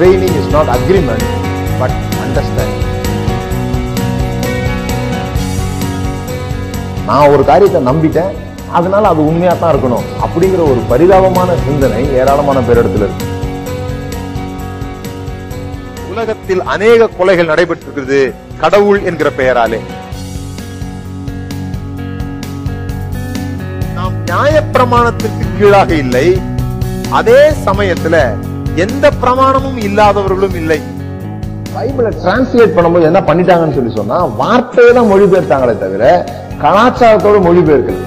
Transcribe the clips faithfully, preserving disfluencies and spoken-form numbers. Training is not agreement, but understanding. நான் ஒரு காரியத்தை நம்பிட்டேன், அதனால அது உண்மையாக தான் இருக்கணும் அப்படிங்கிற ஒரு பரிதாபமான சிந்தனை ஏராளமான பேரிடத்தில் இருக்கு. உலகத்தில் அநேக கொலைகள் நடைபெற்றிருக்கிறது கடவுள் என்கிற பெயராலே. நாம் நியாயப்பிரமாணத்திற்கு கீழாக இல்லை, அதே சமயத்துல எந்த பிரமாணமும் இல்லாதவர்களும் இல்லை. பைபிளை டிரான்ஸ்லேட் பண்ணும்போது என்ன பண்ணிட்டாங்கன்னு சொல்லி சொன்னா, வார்த்தையை தான் மொழிபெயர்த்தாங்களே தவிர கலாச்சாரத்தோடு மொழிபெயர்க்கிறது.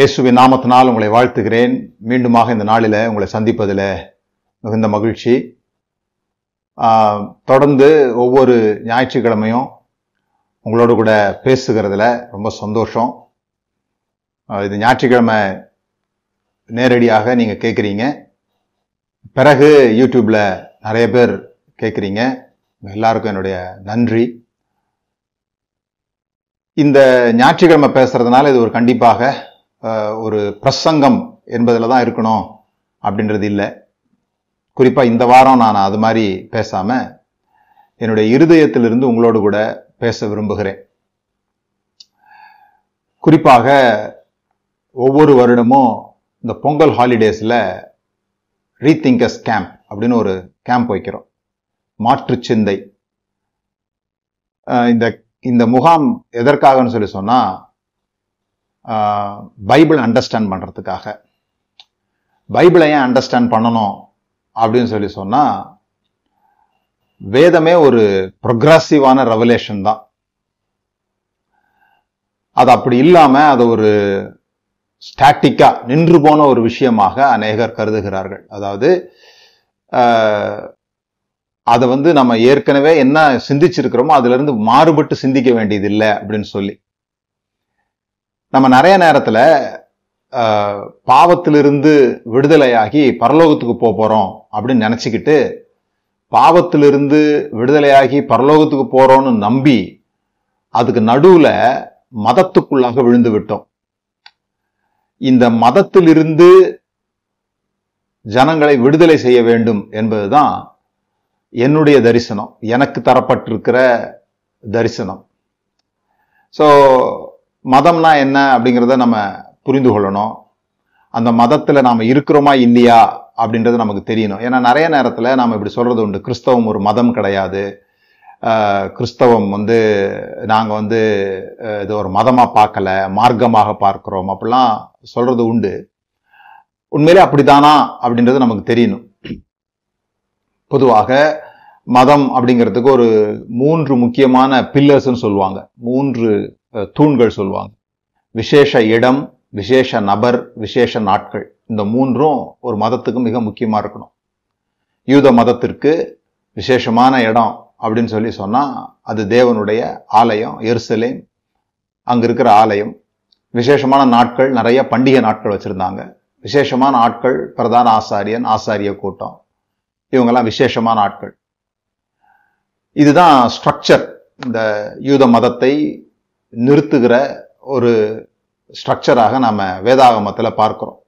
இயேசுவின் நாமத்தினால் உங்களை வாழ்த்துகிறேன். மீண்டுமாக இந்த நாளில் உங்களை சந்திப்பதில் மிகுந்த மகிழ்ச்சி. தொடர்ந்து ஒவ்வொரு ஞாயிற்றுக்கிழமையும் உங்களோடு கூட பேசுகிறதுல ரொம்ப சந்தோஷம். இது ஞாயிற்றுக்கிழமை நேரடியாக நீங்கள் கேட்குறீங்க, பிறகு யூடியூப்பில் நிறைய பேர் கேட்குறீங்க. எல்லாருக்கும் என்னுடைய நன்றி. இந்த ஞாயிற்றுக்கிழமை பேசுகிறதுனால இது ஒரு கண்டிப்பாக ஒரு பிரசங்கம் என்பதில் தான் இருக்கணும் அப்படின்றது இல்லை. குறிப்பாக இந்த வாரம் நான் அது மாதிரி பேசாமல் என்னுடைய இருதயத்திலிருந்து உங்களோடு கூட பேச விரும்புகிறேன். குறிப்பாக ஒவ்வொரு வருடமும் இந்த பொங்கல் ஹாலிடேஸில் ரீதிங்கர்ஸ் கேம்ப் அப்படின்னு ஒரு கேம்ப் வைக்கிறோம், மாற்றுச்சிந்தை. இந்த இந்த முகாம் எதற்காகன்னு சொல்லி சொன்னால், பைபிள் அண்டர்ஸ்டாண்ட் பண்ணுறதுக்காக. பைபிளை ஏன் அண்டர்ஸ்டாண்ட் பண்ணணும் அப்படின்னு சொல்லி சொன்னால், வேதமே ஒரு ப்ரொக்ரஸிவான ரெவலேஷன் தான். அது அப்படி இல்லாமல் அது ஒரு ஸ்டாட்டிக்காக நின்று போன ஒரு விஷயமாக அநேகர் கருதுகிறார்கள். அதாவது அதை வந்து நம்ம ஏற்கனவே என்ன சிந்திச்சிருக்கிறோமோ அதிலிருந்து மாறுபட்டு சிந்திக்க வேண்டியது இல்லை அப்படின்னு சொல்லி, நம்ம நிறைய நேரத்தில் பாவத்திலிருந்து விடுதலையாகி பரலோகத்துக்கு போக போகிறோம் அப்படின்னு நினச்சிக்கிட்டு, பாவத்திலிருந்து விடுதலையாகி பரலோகத்துக்கு போகிறோன்னு நம்பி அதுக்கு நடுவில் மதத்துக்குள்ளாக விழுந்து விட்டோம். இந்த மதத்திலிருந்து ஜனங்களை விடுதலை செய்ய வேண்டும் என்பது தான் என்னுடைய தரிசனம், எனக்கு தரப்பட்டிருக்கிற தரிசனம். ஸோ மதம்னா என்ன அப்படிங்கிறத நம்ம புரிந்து கொள்ளணும். அந்த மதத்தில் நாம் இருக்கிறோமா இல்லையா அப்படின்றது நமக்கு தெரியணும். ஏன்னா நிறைய நேரத்தில் நாம் இப்படி சொல்கிறது உண்டு, கிறிஸ்தவம் ஒரு மதம் கிடையாது, கிறிஸ்தவம் வந்து நாங்கள் வந்து இது ஒரு மதமாக பார்க்கலை, மார்க்கமாக பார்க்குறோம் அப்படிலாம் சொல்கிறது உண்டு. உண்மையிலே அப்படிதானா அப்படின்றது நமக்கு தெரியணும். பொதுவாக மதம் அப்படிங்கிறதுக்கு ஒரு மூன்று முக்கியமான பில்லர்ஸ்ன்னு சொல்லுவாங்க, மூன்று தூண்கள் சொல்லுவாங்க. விசேஷ இடம், விசேஷ நபர், விசேஷ நாட்கள். இந்த மூன்றும் ஒரு மதத்துக்கு மிக முக்கியமாக இருக்கணும். யூத மதத்திற்கு விசேஷமான இடம் அப்படின்னு சொல்லி சொன்னால், அது தேவனுடைய ஆலயம் எருசலேம், அங்கே இருக்கிற ஆலயம். விசேஷமான நாட்கள், நிறைய பண்டிகை நாட்கள் வச்சுருந்தாங்க. விசேஷமான ஆட்கள், பிரதான ஆசாரியன், ஆசாரிய கூட்டம், இவங்கெல்லாம் விசேஷமான ஆட்கள். இதுதான் ஸ்ட்ரக்சர், இந்த யூத மதத்தை நிறுத்துகிற ஒரு ஸ்ட்ரக்சராக நாம் வேதாகமத்தில் பார்க்குறோம்.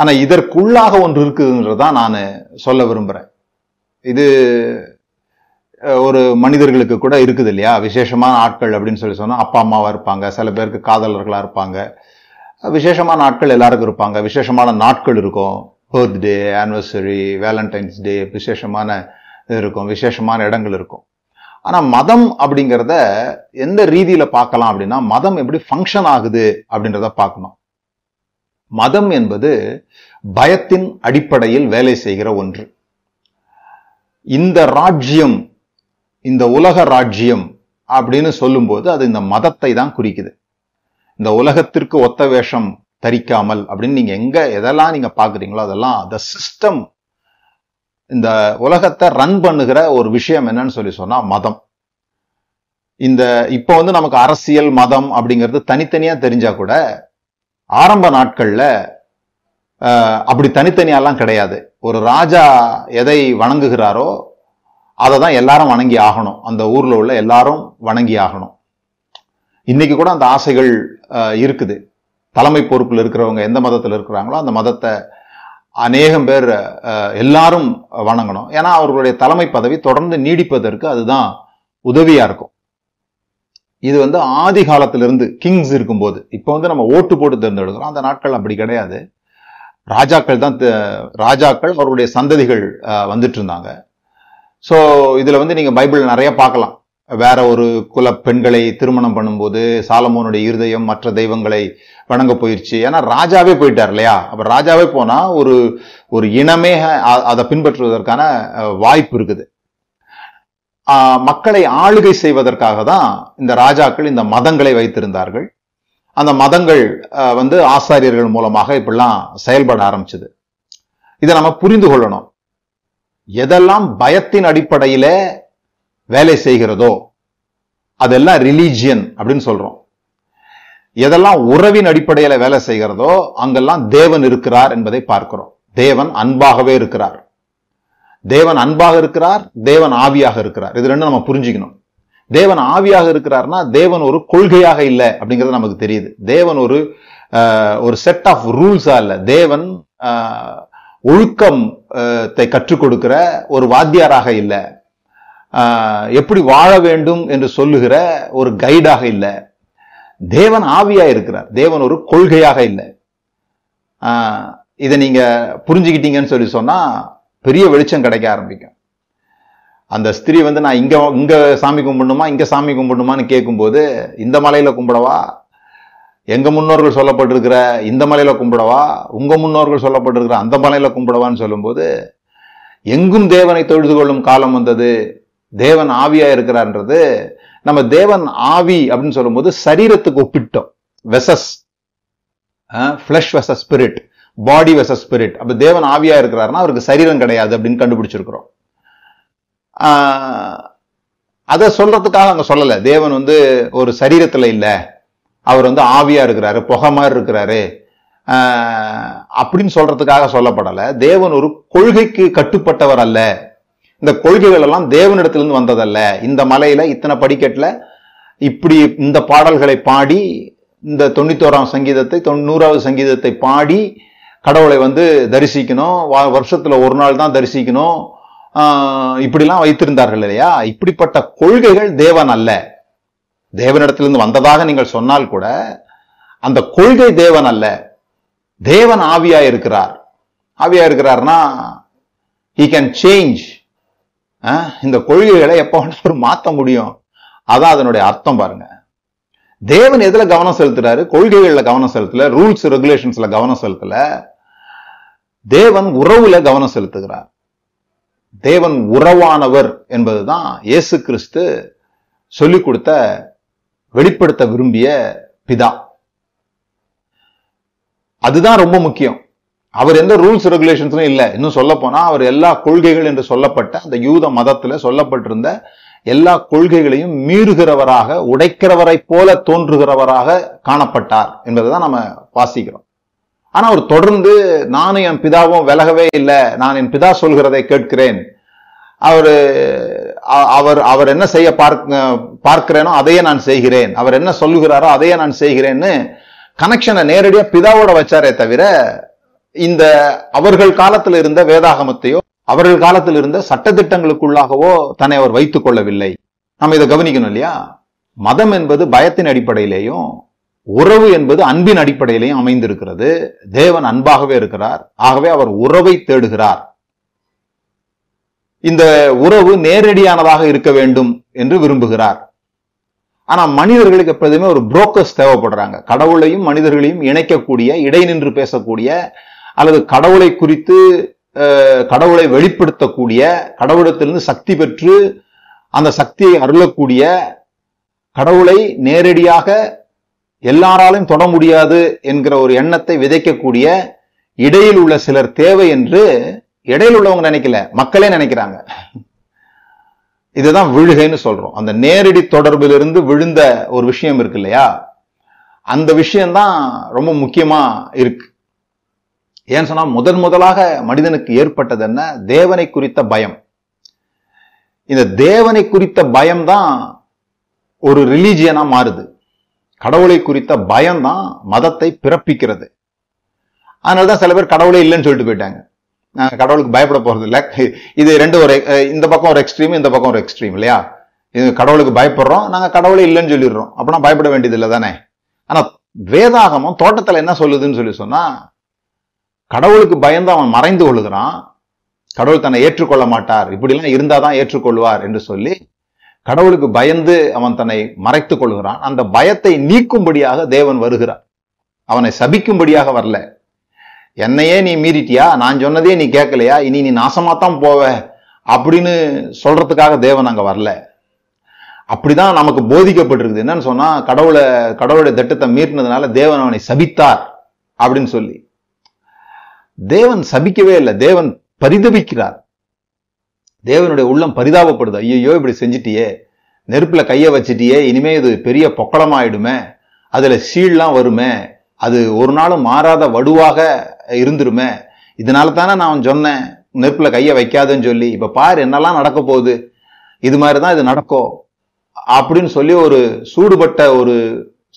ஆனால் இதற்குள்ளாக ஒன்று இருக்குதுன்றதான் நான் சொல்ல விரும்புகிறேன். இது ஒரு மனிதர்களுக்கு கூட இருக்குது இல்லையா, விசேஷமான ஆட்கள் அப்படின்னு சொல்லி சொன்னால் அப்பா அம்மாவாக இருப்பாங்க, சில பேருக்கு காதலர்களாக இருப்பாங்க. விசேஷமான ஆட்கள் எல்லாருக்கும் இருப்பாங்க, விசேஷமான நாட்கள் இருக்கும், பர்த்டே, ஆனிவர்சரி, வேலண்டைன்ஸ் டே, விசேஷமான இது இருக்கும், விசேஷமான இடங்கள் இருக்கும். ஆனால் மதம் அப்படிங்கிறத எந்த ரீதியில் பார்க்கலாம் அப்படின்னா, மதம் எப்படி ஃபங்க்ஷன் ஆகுது அப்படின்றத பார்க்கணும். மதம் என்பது பயத்தின் அடிப்படையில் வேலை செய்கிற ஒன்று. இந்த ராஜ்யம், இந்த உலக ராஜ்யம் அப்படின்னு சொல்லும்போது அது இந்த மதத்தை தான் குறிக்குது. இந்த உலகத்திற்கு ஒத்த வேஷம் தரிக்காமல் அப்படின்னு நீங்க எங்க எதெல்லாம் நீங்க பாக்குறீங்களோ அதெல்லாம் அந்த சிஸ்டம், இந்த உலகத்தை ரன் பண்ணுகிற ஒரு விஷயம் என்னன்னு சொல்லி சொன்னா மதம். இந்த இப்போ வந்து நமக்கு அரசியல் மதம் அப்படிங்கிறது தனித்தனியா தெரிஞ்சா கூட ஆரம்ப நாட்கள்ல அப்படி தனித்தனியாலாம் கிடையாது. ஒரு ராஜா எதை வணங்குகிறாரோ அதை தான் எல்லாரும் வணங்கி ஆகணும், அந்த ஊர்ல உள்ள எல்லாரும் வணங்கி ஆகணும். இன்னைக்கு கூட அந்த ஆசைகள் இருக்குது. தலைமை பொறுப்பில் இருக்கிறவங்க எந்த மதத்தில் இருக்கிறாங்களோ அந்த மதத்தை அநேகம் பேர் எல்லாரும் வணங்கணும். ஏன்னா அவர்களுடைய தலைமை பதவி தொடர்ந்து நீடிப்பதற்கு அதுதான் உதவியா இருக்கும். இது வந்து ஆதி காலத்திலிருந்து கிங்ஸ் இருக்கும்போது, இப்போ வந்து நம்ம ஓட்டு போட்டு தேர்ந்தெடுக்கிறோம், அந்த நாட்கள் அப்படி கிடையாது. ராஜாக்கள் தான் ராஜாக்கள் அவருடைய சந்ததிகள் வந்துட்டு இருந்தாங்க. ஸோ இதில் வந்து நீங்கள் பைபிள் நிறைய பார்க்கலாம். வேற ஒரு குல பெண்களை திருமணம் பண்ணும்போது சாலமோனுடைய இருதயம் மற்ற தெய்வங்களை வணங்க போயிடுச்சு. ஏன்னா ராஜாவே போயிட்டார் இல்லையா. அப்போ ராஜாவே போனால் ஒரு ஒரு இனமே அதை பின்பற்றுவதற்கான வாய்ப்பு இருக்குது. மக்களை ஆளுகை செய்வதற்காக தான் இந்த ராஜாக்கள் இந்த மதங்களை வைத்திருந்தார்கள். அந்த மதங்கள் வந்து ஆசாரியர்கள் மூலமாக இப்படிலாம் செயல்பட ஆரம்பிச்சது. இதை நம்ம புரிந்து கொள்ளணும். எதெல்லாம் பயத்தின் அடிப்படையில வேலை செய்கிறதோ அதெல்லாம் ரிலீஜியன் அப்படின்னு சொல்றோம். எதெல்லாம் உறவின் அடிப்படையில வேலை செய்கிறதோ அங்கெல்லாம் தேவன் இருக்கிறார் என்பதை பார்க்கிறோம். தேவன் அன்பாகவே இருக்கிறார். தேவன் அன்பாக இருக்கிறார், தேவன் ஆவியாக இருக்கிறார். இது ரெண்டும் நம்ம புரிஞ்சுக்கணும். தேவன் ஆவியாக இருக்கிறார்னா தேவன் ஒரு கொள்கையாக இல்லை அப்படிங்கிறது நமக்கு தெரியுது. தேவன் ஒரு ஒரு செட் ஆஃப் ரூல்ஸா இல்லை. தேவன் ஒழுக்கம் கற்றுக் கொடுக்கிற ஒரு வாத்தியாராக இல்லை. எப்படி வாழ வேண்டும் என்று சொல்லுகிற ஒரு கைடாக இல்லை. தேவன் ஆவியா இருக்கிறார். தேவன் ஒரு கொள்கையாக இல்லை. இதை நீங்க புரிஞ்சுக்கிட்டீங்கன்னு சொல்லி சொன்னா பெரிய வெளிச்சம் கிடைக்க ஆரம்பிக்கும். அந்த ஸ்திரீ வந்து நான் இங்க இங்க சாமி கும்பிடணுமா இங்க சாமி கும்பிடணுமான்னு கேட்கும்போது, இந்த மலையில கும்பிடவா, எங்க முன்னோர்கள் சொல்லப்பட்டிருக்கிற இந்த மலையில கும்பிடவா, உங்க முன்னோர்கள் சொல்லப்பட்டிருக்கிற அந்த மலையில கும்பிடவான்னு சொல்லும்போது, எங்கும் தேவனை தொழுது கொள்ளும் காலம் வந்தது. தேவன் ஆவியா இருக்கிறார்ன்றது நம்ம தேவன் ஆவி அப்படின்னு சொல்லும்போது சரீரத்துக்கு ஒப்பிட்டோம். Versus flesh versus spirit, body versus spirit. அப்ப தேவன் ஆவியா இருக்கிறாருன்னா அவருக்கு சரீரம் கிடையாது அப்படின்னு கண்டுபிடிச்சிருக்கிறோம். அதை சொல்றதுக்காக அங்க சொல்லல, தேவன் வந்து ஒரு சரீரத்துல இல்லை, அவர் வந்து ஆவியா இருக்கிறாரு, புகை மாதிரி இருக்கிறாரு அப்படின்னு சொல்றதுக்காக சொல்லப்படலை. தேவன் ஒரு கொள்கைக்கு கட்டுப்பட்டவர் அல்ல. இந்த கொள்கைகள் எல்லாம் தேவனிடத்திலிருந்து வந்ததல்ல. இந்த மலையில இத்தனை படிக்கட்டுல இப்படி இந்த பாடல்களை பாடி, இந்த தொண்ணூத்தோராம் சங்கீதத்தை தொண்ணூறாவது சங்கீதத்தை பாடி கடவுளை வந்து தரிசிக்கணும், வருஷத்துல ஒரு நாள் தான் தரிசிக்கணும், இப்படிலாம் வைத்திருந்தார்கள் இல்லையா. இப்படிப்பட்ட கொள்கைகள் தேவன் அல்ல. தேவனிடத்திலிருந்து வந்ததாக நீங்கள் சொன்னால் கூட அந்த கொள்கை தேவன் அல்ல. தேவன் ஆவியா இருக்கிறார். ஆவியா இருக்கிறார்னா he can change. இந்த கொள்கைகளை எப்ப வேணாலும் மாற்ற முடியும். அதான் அதனுடைய அர்த்தம். பாருங்க, தேவன் எதுல கவனம் செலுத்துறாரு? கொள்கைகள்ல கவனம் செலுத்தல, ரூல்ஸ் ரெகுலேஷன்ஸ்ல கவனம் செலுத்தல. தேவன் உறவுல கவனம் செலுத்துகிறார். தேவன் உறவானவர் என்பதுதான் இயேசு கிறிஸ்து சொல்லிக் கொடுத்த, வெளிப்படுத்த விரும்பிய பிதா. அதுதான் ரொம்ப முக்கியம். அவர் எந்த ரூல்ஸ் ரெகுலேஷன்ஸும் இல்லை. இன்னும் சொல்ல போனா அவர் எல்லா கொள்கைகள் என்று சொல்லப்பட்ட அந்த யூத மதத்துல சொல்லப்பட்டிருந்த எல்லா கொள்கைகளையும் மீறுகிறவராக, உடைக்கிறவரை போல தோன்றுகிறவராக காணப்பட்டார் என்பதைதான் நம்ம வாசிக்கிறோம். ஆனா அவர் தொடர்ந்து நானும் என் பிதாவும் விலகவே இல்லை, நான் என் பிதா சொல்கிறதை கேட்கிறேன், அவரு அவர் அவர் என்ன செய்ய பார்க்க பார்க்கிறேனோ அதையே நான் செய்கிறேன், அவர் என்ன சொல்லுகிறாரோ அதையே நான் செய்கிறேன்னு கனெக்ஷனை நேரடியா பிதாவோட வச்சாரே தவிர, இந்த அவர்கள் காலத்தில் இருந்த வேதாகமத்தையோ அவர்கள் காலத்தில் இருந்த சட்டத்திட்டங்களுக்குள்ளாகவோ தன்னை அவர் வைத்துக் கொள்ளவில்லை. நம்ம இதை கவனிக்கணும் இல்லையா. மதம் என்பது பயத்தின் அடிப்படையிலேயும் உறவு என்பது அன்பின் அடிப்படையிலேயும் அமைந்திருக்கிறது. தேவன் அன்பாகவே இருக்கிறார். ஆகவே அவர் உறவை தேடுகிறார். இந்த உறவு நேரடியானதாக இருக்க வேண்டும் என்று விரும்புகிறார். ஆனா மனிதர்களுக்கு எப்போதுமே ஒரு புரோக்கர்ஸ் தேவைப்படுறாங்க. கடவுளையும் மனிதர்களையும் இணைக்கக்கூடிய, இடை நின்று பேசக்கூடிய, அல்லது கடவுளை குறித்து கடவுளை வெளிப்படுத்தக்கூடிய, கடவுளத்திலிருந்து சக்தி பெற்று அந்த சக்தியை அருளக்கூடிய, கடவுளை நேரடியாக எல்லாராலும் தொட முடியாது என்கிற ஒரு எண்ணத்தை விதைக்கக்கூடிய இடையில் உள்ள சிலர் தேவை என்று இடையில் உள்ளவங்க நினைக்கல, மக்களே நினைக்கிறாங்க. இதுதான் விழுகைன்னு சொல்றோம். அந்த நேரடி தொடர்பிலிருந்து விழுந்த ஒரு விஷயம் இருக்கு இல்லையா, அந்த விஷயம்தான் ரொம்ப முக்கியமா இருக்கு. ஏன்னு சொன்னா, முதன் முதலாக மனிதனுக்கு ஏற்பட்டது என்ன, தேவனை குறித்த பயம். இந்த தேவனை குறித்த பயம்தான் ஒரு ரிலீஜியனா மாறுது. கடவுளை குறித்த பயம்தான் மதத்தை பிறப்பிக்கிறது. அதனாலதான் சில பேர் கடவுளே இல்லைன்னு சொல்லிட்டு போயிட்டாங்க. நாங்க கடவுளுக்கு பயப்பட போறது இல்லை. இது ரெண்டு ஒரு, இந்த பக்கம் ஒரு எக்ஸ்ட்ரீம், இந்த பக்கம் ஒரு எக்ஸ்ட்ரீம் இல்லையா. இது கடவுளுக்கு பயப்படுறோம், நாங்க கடவுளே இல்லைன்னு சொல்லிடுறோம். அப்படின்னா பயப்பட வேண்டியது இல்லை தானே. ஆனா வேதாகமம் தோட்டத்துல என்ன சொல்லுதுன்னு சொல்லி சொன்னா, கடவுளுக்கு பயந்து அவன் மறைந்து கொள்ளுகிறான், கடவுள் தன்னை ஏற்றுக்கொள்ள மாட்டார், இப்படிலாம் இருந்தாதான் ஏற்றுக்கொள்வார் என்று சொல்லி கடவுளுக்கு பயந்து அவன் தன்னை மறைத்துக் கொள்கிறான். அந்த பயத்தை நீக்கும்படியாக தேவன் வருகிறார், அவனை சபிக்கும்படியாக வரல. என்னையே நீ மீறிட்டியா, நான் சொன்னதே நீ கேட்கலையா, இனி நீ நாசமாத்தான் போவ அப்படின்னு சொல்றதுக்காக தேவன் அங்க வரல. அப்படிதான் நமக்கு போதிக்கப்பட்டிருக்குது. என்னன்னு சொன்னா, கடவுளை கடவுளுடைய திட்டத்தை மீறினதுனால தேவன் அவனை சபித்தார் அப்படின்னு சொல்லி. தேவன் சபிக்கவே இல்லை, தேவன் பரிதபிக்கிறார். தேவனுடைய உள்ளம் பரிதாபப்படுது. ஐயோ இப்படி செஞ்சிட்டியே, நெருப்புல கைய வச்சிட்டியே, இனிமே இது பெரிய பொக்களமாயிடுமே, அதுல சீழ்லாம் வருமே, அது ஒரு நாளும் மாறாத வடுவாக இருந்துருமே, இதனால தானே நான் சொன்னேன் நெருப்புல கைய வைக்காதுன்னு சொல்லி, இப்ப பாரு என்னெல்லாம் நடக்க போகுது, இது மாதிரிதான் இது நடக்கும் அப்படின்னு சொல்லி ஒரு சூடுபட்ட ஒரு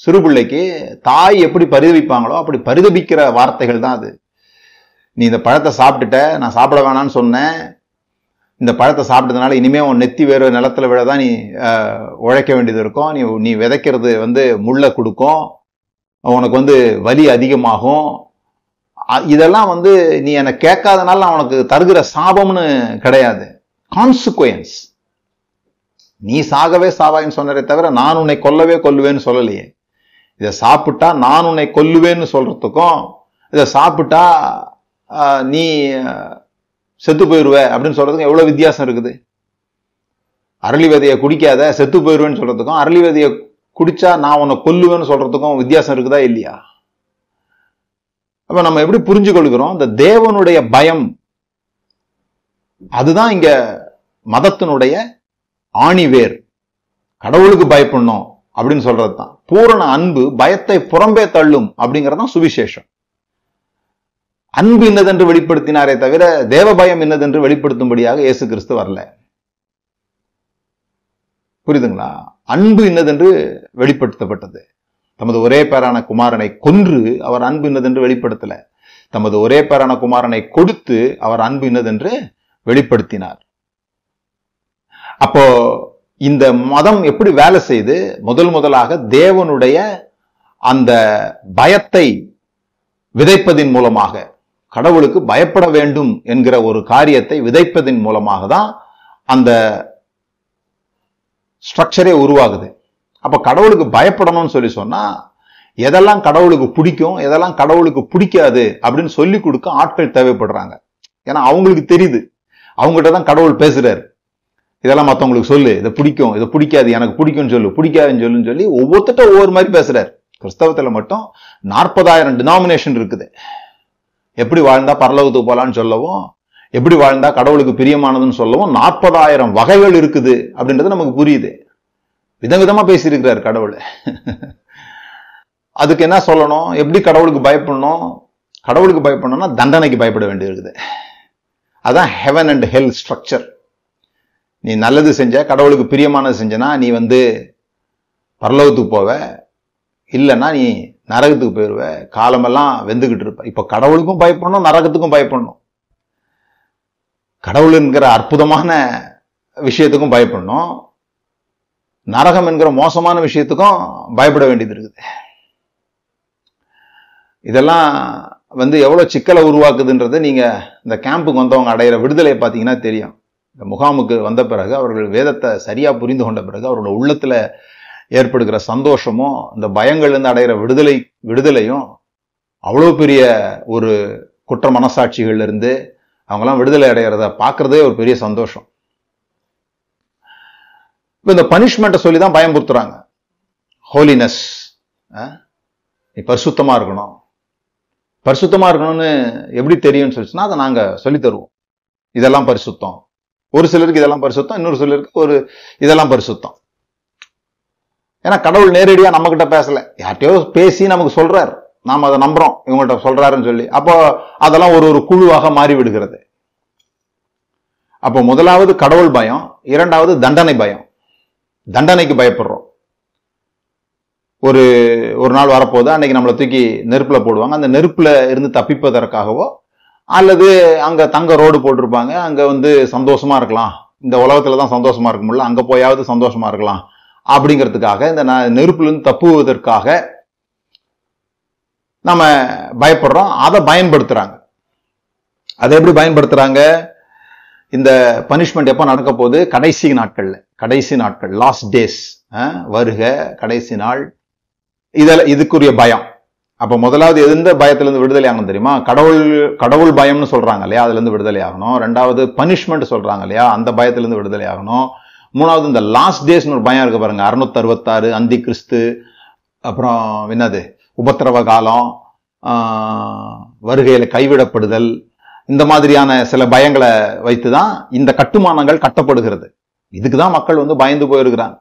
சிறு பிள்ளைக்கு தாய் எப்படி பரிதபிப்பாங்களோ அப்படி பரிதபிக்கிற வார்த்தைகள் தான் அது. நீ இந்த பழத்தை சாப்பிட்டுட்ட, நான் சாப்பிட வேணான்னு சொன்னேன், இந்த பழத்தை சாப்பிட்டதுனால இனிமே உன் நெத்தி வேறு நிலத்துல விழதான் நீ உழைக்க வேண்டியது இருக்கும், நீ நீ விதைக்கிறது வந்து முள்ள கொடுக்கும், உனக்கு வந்து வலி அதிகமாகும், இதெல்லாம் வந்து நீ என்னை கேட்காதனால நான் உனக்கு தருகிற சாபம்னு கிடையாது, கான்சிக்வன்ஸ். நீ சாகவே சாவாயின்னு சொன்னதே தவிர நான் உன்னை கொல்லவே கொல்லுவேன்னு சொல்லலையே. இதை சாப்பிட்டா நான் உன்னை கொல்லுவேன்னு சொல்றதுக்கும், இதை சாப்பிட்டா நீ செத்து போயிடுவ அப்படின்னு சொல்றதுக்கும் எவ்வளவு வித்தியாசம் இருக்குது. அரளி விதையை குடிக்காத செத்து போயிடுவேன்னு சொல்றதுக்கும், அரளி விதையை குடிச்சா நான் உன்னை கொல்லுவேன்னு சொல்றதுக்கும் வித்தியாசம் இருக்குதா இல்லையா. அப்ப நம்ம எப்படி புரிஞ்சு கொள்கிறோம், இந்த தேவனுடைய பயம் அதுதான் இங்க மதத்தினுடைய ஆணிவேர். கடவுளுக்கு பயப்படணும் அப்படின்னு சொல்றது தான். பூரண அன்பு பயத்தை புறம்பே தள்ளும் அப்படிங்கறதான் சுவிசேஷம். அன்பு இன்னதென்று வெளிப்படுத்தினாரே தவிர தேவ பயம் இன்னதென்று வெளிப்படுத்தும்படியாக இயேசு கிறிஸ்து வரல. புரியுதுங்களா? அன்பு இன்னதென்று வெளிப்படுத்தப்பட்டது. தமது ஒரே பேரான குமாரனை கொன்று அவர் அன்பு இன்னதென்று வெளிப்படுத்தல, தமது ஒரே பேரான குமாரனை கொடுத்து அவர் அன்பு இன்னதென்று வெளிப்படுத்தினார். அப்போ இந்த மதம் எப்படி வேலை செய்து, முதல் முதலாக தேவனுடைய அந்த பயத்தை விதைப்பதின் மூலமாக, கடவுளுக்கு பயப்பட வேண்டும் என்கிற ஒரு காரியத்தை விதைப்பதின் மூலமாக தான் அந்த ஸ்ட்ரக்சரே உருவாகுது. அப்ப கடவுளுக்கு பயப்படணும்னு சொல்லி சொன்னா, எதெல்லாம் கடவுளுக்கு பிடிக்கும் எதெல்லாம் கடவுளுக்கு பிடிக்காது அப்படின்னு சொல்லி கொடுக்க ஆட்கள் தேவைப்படுறாங்க. ஏன்னா அவங்களுக்கு தெரியுது, அவங்ககிட்ட தான் கடவுள் பேசுறாரு. இதெல்லாம் மற்றவங்களுக்கு சொல்லு, இதை பிடிக்கும் இதை பிடிக்காது, எனக்கு பிடிக்கும்னு சொல்லு பிடிக்காதுன்னு சொல்லுன்னு சொல்லி ஒவ்வொருத்தட்ட ஒவ்வொரு மாதிரி பேசுறாரு. கிறிஸ்தவத்துல மட்டும் நாற்பதாயிரம் டினாமினேஷன் இருக்குது. எப்படி வாழ்ந்தா பரலோகத்துக்கு போகலான்னு சொல்லவும், எப்படி வாழ்ந்தா கடவுளுக்கு பிரியமானதுன்னு சொல்லவும் நாற்பதாயிரம் வகைகள் இருக்குது அப்படின்றது நமக்கு புரியுது. விதவிதமா பேசியிருக்கிறார் கடவுள். அதுக்கு என்ன சொல்லணும், எப்படி கடவுளுக்கு பயப்படணும், கடவுளுக்கு பயப்படணும்னா தண்டனைக்கு பயப்பட வேண்டி இருக்குது. அதான் ஹெவன் அண்ட் ஹெல் ஸ்ட்ரக்சர். நீ நல்லது செஞ்ச, கடவுளுக்கு பிரியமானது செஞ்சனா நீ வந்து பரலோகத்துக்கு போவ, இல்லைன்னா நீ நரகத்துக்கு போயிடுவ, காலமெல்லாம் வெந்துகிட்டு இருப்ப. இப்ப கடவுளுக்கும் பயப்படணும், நரகத்துக்கும் பயப்படணும், கடவுள் என்கிற அற்புதமான விஷயத்துக்கும் பயப்படணும், நரகம் என்கிற மோசமான விஷயத்துக்கும் பயப்பட வேண்டியது இருக்குது. இதெல்லாம் வந்து எவ்வளவு சிக்கலை உருவாக்குதுன்றது நீங்க இந்த கேம்புக்கு வந்தவங்க அடையிற விடுதலையை பார்த்தீங்கன்னா தெரியும். இந்த முகாமுக்கு வந்த பிறகு அவர்கள் வேதத்தை சரியா புரிந்து கொண்ட பிறகு அவர்களோட உள்ளத்துல ஏற்படுகிற சந்தோஷமும் இந்த பயங்கள்லேருந்து அடைகிற விடுதலை விடுதலையும் அவ்வளோ பெரிய ஒரு குற்ற மனசாட்சிகள்லேருந்து அவங்கெல்லாம் விடுதலை அடைகிறத பார்க்குறதே ஒரு பெரிய சந்தோஷம். இப்போ இந்த பனிஷ்மெண்ட்டை சொல்லி தான் பயம்புறுத்துறாங்க. ஹோலினஸ், நீ பரிசுத்தமாக இருக்கணும். பரிசுத்தமாக இருக்கணும்னு எப்படி தெரியும்னு சொல்லிச்சுன்னா அதை நாங்கள் சொல்லித்தருவோம். இதெல்லாம் பரிசுத்தம். ஒரு சிலருக்கு இதெல்லாம் பரிசுத்தம், இன்னொரு சிலருக்கு ஒரு இதெல்லாம் பரிசுத்தம். ஏன்னா கடவுள் நேரடியாக நம்மக்கிட்ட பேசலை, யார்கிட்டயோ பேசி நமக்கு சொல்கிறார், நாம் அதை நம்புகிறோம் இவங்கள்ட்ட சொல்கிறாருன்னு சொல்லி. அப்போ அதெல்லாம் ஒரு ஒரு குழுவாக மாறிவிடுகிறது. அப்போ முதலாவது கடவுள் பயம், இரண்டாவது தண்டனை பயம். தண்டனைக்கு பயப்படுறோம். ஒரு ஒரு நாள் வரப்போது அன்னைக்கு நம்மளை தூக்கி நெருப்பில் போடுவாங்க. அந்த நெருப்பில் இருந்து தப்பிப்பதற்காகவோ அல்லது அங்கே தங்க ரோடு போட்டிருப்பாங்க, அங்கே வந்து சந்தோஷமாக இருக்கலாம், இந்த உலகத்தில் தான் சந்தோஷமாக இருக்க முடியல, அங்கே போயாவது சந்தோஷமாக இருக்கலாம் அப்படிங்கிறதுக்காக, இந்த நெருப்புலேருந்து தப்புவதற்காக நம்ம பயப்படுறோம். அதை பயன்படுத்துகிறாங்க. அதை எப்படி பயன்படுத்துகிறாங்க? இந்த பனிஷ்மெண்ட் எப்போ நடக்க போகுது? கடைசி நாட்களில், கடைசி நாட்கள், லாஸ்ட் டேஸ், வருக கடைசி நாள், இதில் இதுக்குரிய பயம். அப்போ முதலாவது எந்த பயத்திலேருந்து விடுதலை ஆகணும் தெரியுமா? கடவுள் கடவுள் பயம்னு சொல்கிறாங்க இல்லையா, அதுலேருந்து விடுதலை ஆகணும். ரெண்டாவது பனிஷ்மெண்ட் சொல்கிறாங்க இல்லையா, அந்த பயத்திலேருந்து விடுதலை ஆகணும். மூணாவது இந்த லாஸ்ட் டேஸ்னு ஒரு பயம் இருக்க பாருங்க, அறுநூத்தி அறுபத்தாறு அந்தி கிறிஸ்து, அப்புறம் என்னது உபத்திரவ காலம், வருகையில் கைவிடப்படுதல், இந்த மாதிரியான சில பயங்களை வைத்து தான் இந்த கட்டுமானங்கள் கட்டப்படுகிறது. இதுக்கு தான் மக்கள் வந்து பயந்து போயிருக்கிறாங்க.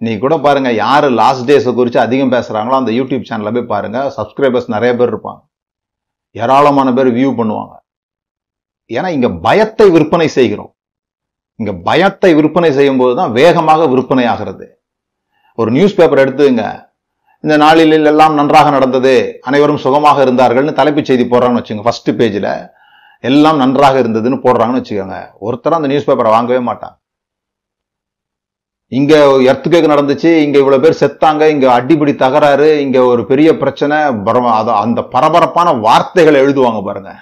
இன்னைக்கு கூட பாருங்கள், யார் லாஸ்ட் டேஸை குறித்து அதிகம் பேசுகிறாங்களோ அந்த யூடியூப் சேனலில் போய் பாருங்கள், சப்ஸ்கிரைபர்ஸ் நிறைய பேர் இருப்பாங்க, ஏராளமான பேர் வியூ பண்ணுவாங்க. ஏன்னா இங்கே பயத்தை விற்பனை செய்கிறோம். இங்கே பயத்தை விற்பனை செய்யும்போது தான் வேகமாக விற்பனை ஆகிறது. ஒரு நியூஸ் பேப்பர் எடுத்துங்க, இந்த நாளில் எல்லாம் நன்றாக நடந்தது, அனைவரும் சுகமாக இருந்தார்கள்னு தலைப்புச் செய்தி போடுறாங்கன்னு வச்சுக்கோங்க. ஃபர்ஸ்ட் பேஜில் எல்லாம் நன்றாக இருந்ததுன்னு போடுறாங்கன்னு வச்சுக்கோங்க. ஒருத்தரும் அந்த நியூஸ் பேப்பரை வாங்கவே மாட்டாங்க. இங்கே எர்த்குவேக் நடந்துச்சு, இங்கே இவ்வளோ பேர் செத்தாங்க, இங்கே அடிப்படி தகராறு, இங்கே ஒரு பெரிய பிரச்சனை, அந்த பரபரப்பான வார்த்தைகளை எழுதுவாங்க பாருங்க.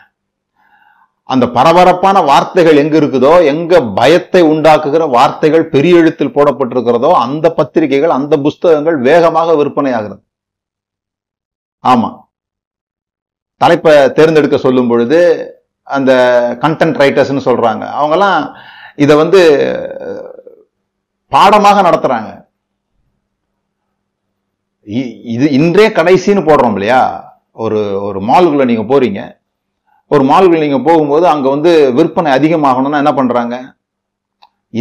அந்த பரபரப்பான வார்த்தைகள் எங்கே இருக்குதோ, எங்கே பயத்தை உண்டாக்குகிற வார்த்தைகள் பெரிய எழுத்தில் போடப்பட்டிருக்கிறதோ அந்த பத்திரிகைகள், அந்த புஸ்தகங்கள் வேகமாக விற்பனை ஆகிறது. ஆமாம், தலைப்பை தேர்ந்தெடுக்க சொல்லும் பொழுது அந்த கண்டென்ட் ரைட்டர்ஸ்ன்னு சொல்கிறாங்க, அவங்கெல்லாம் இதை வந்து பாடமாக நடத்துகிறாங்க. இது இன்றே கடைசின்னு போடுறோம் இல்லையா, ஒரு ஒரு மால்குள்ளே நீங்கள் போகிறீங்க, ஒரு மால்குள்ளே நீங்கள் போகும்போது அங்கே வந்து விற்பனை அதிகமாகணும்னா என்ன பண்ணுறாங்க,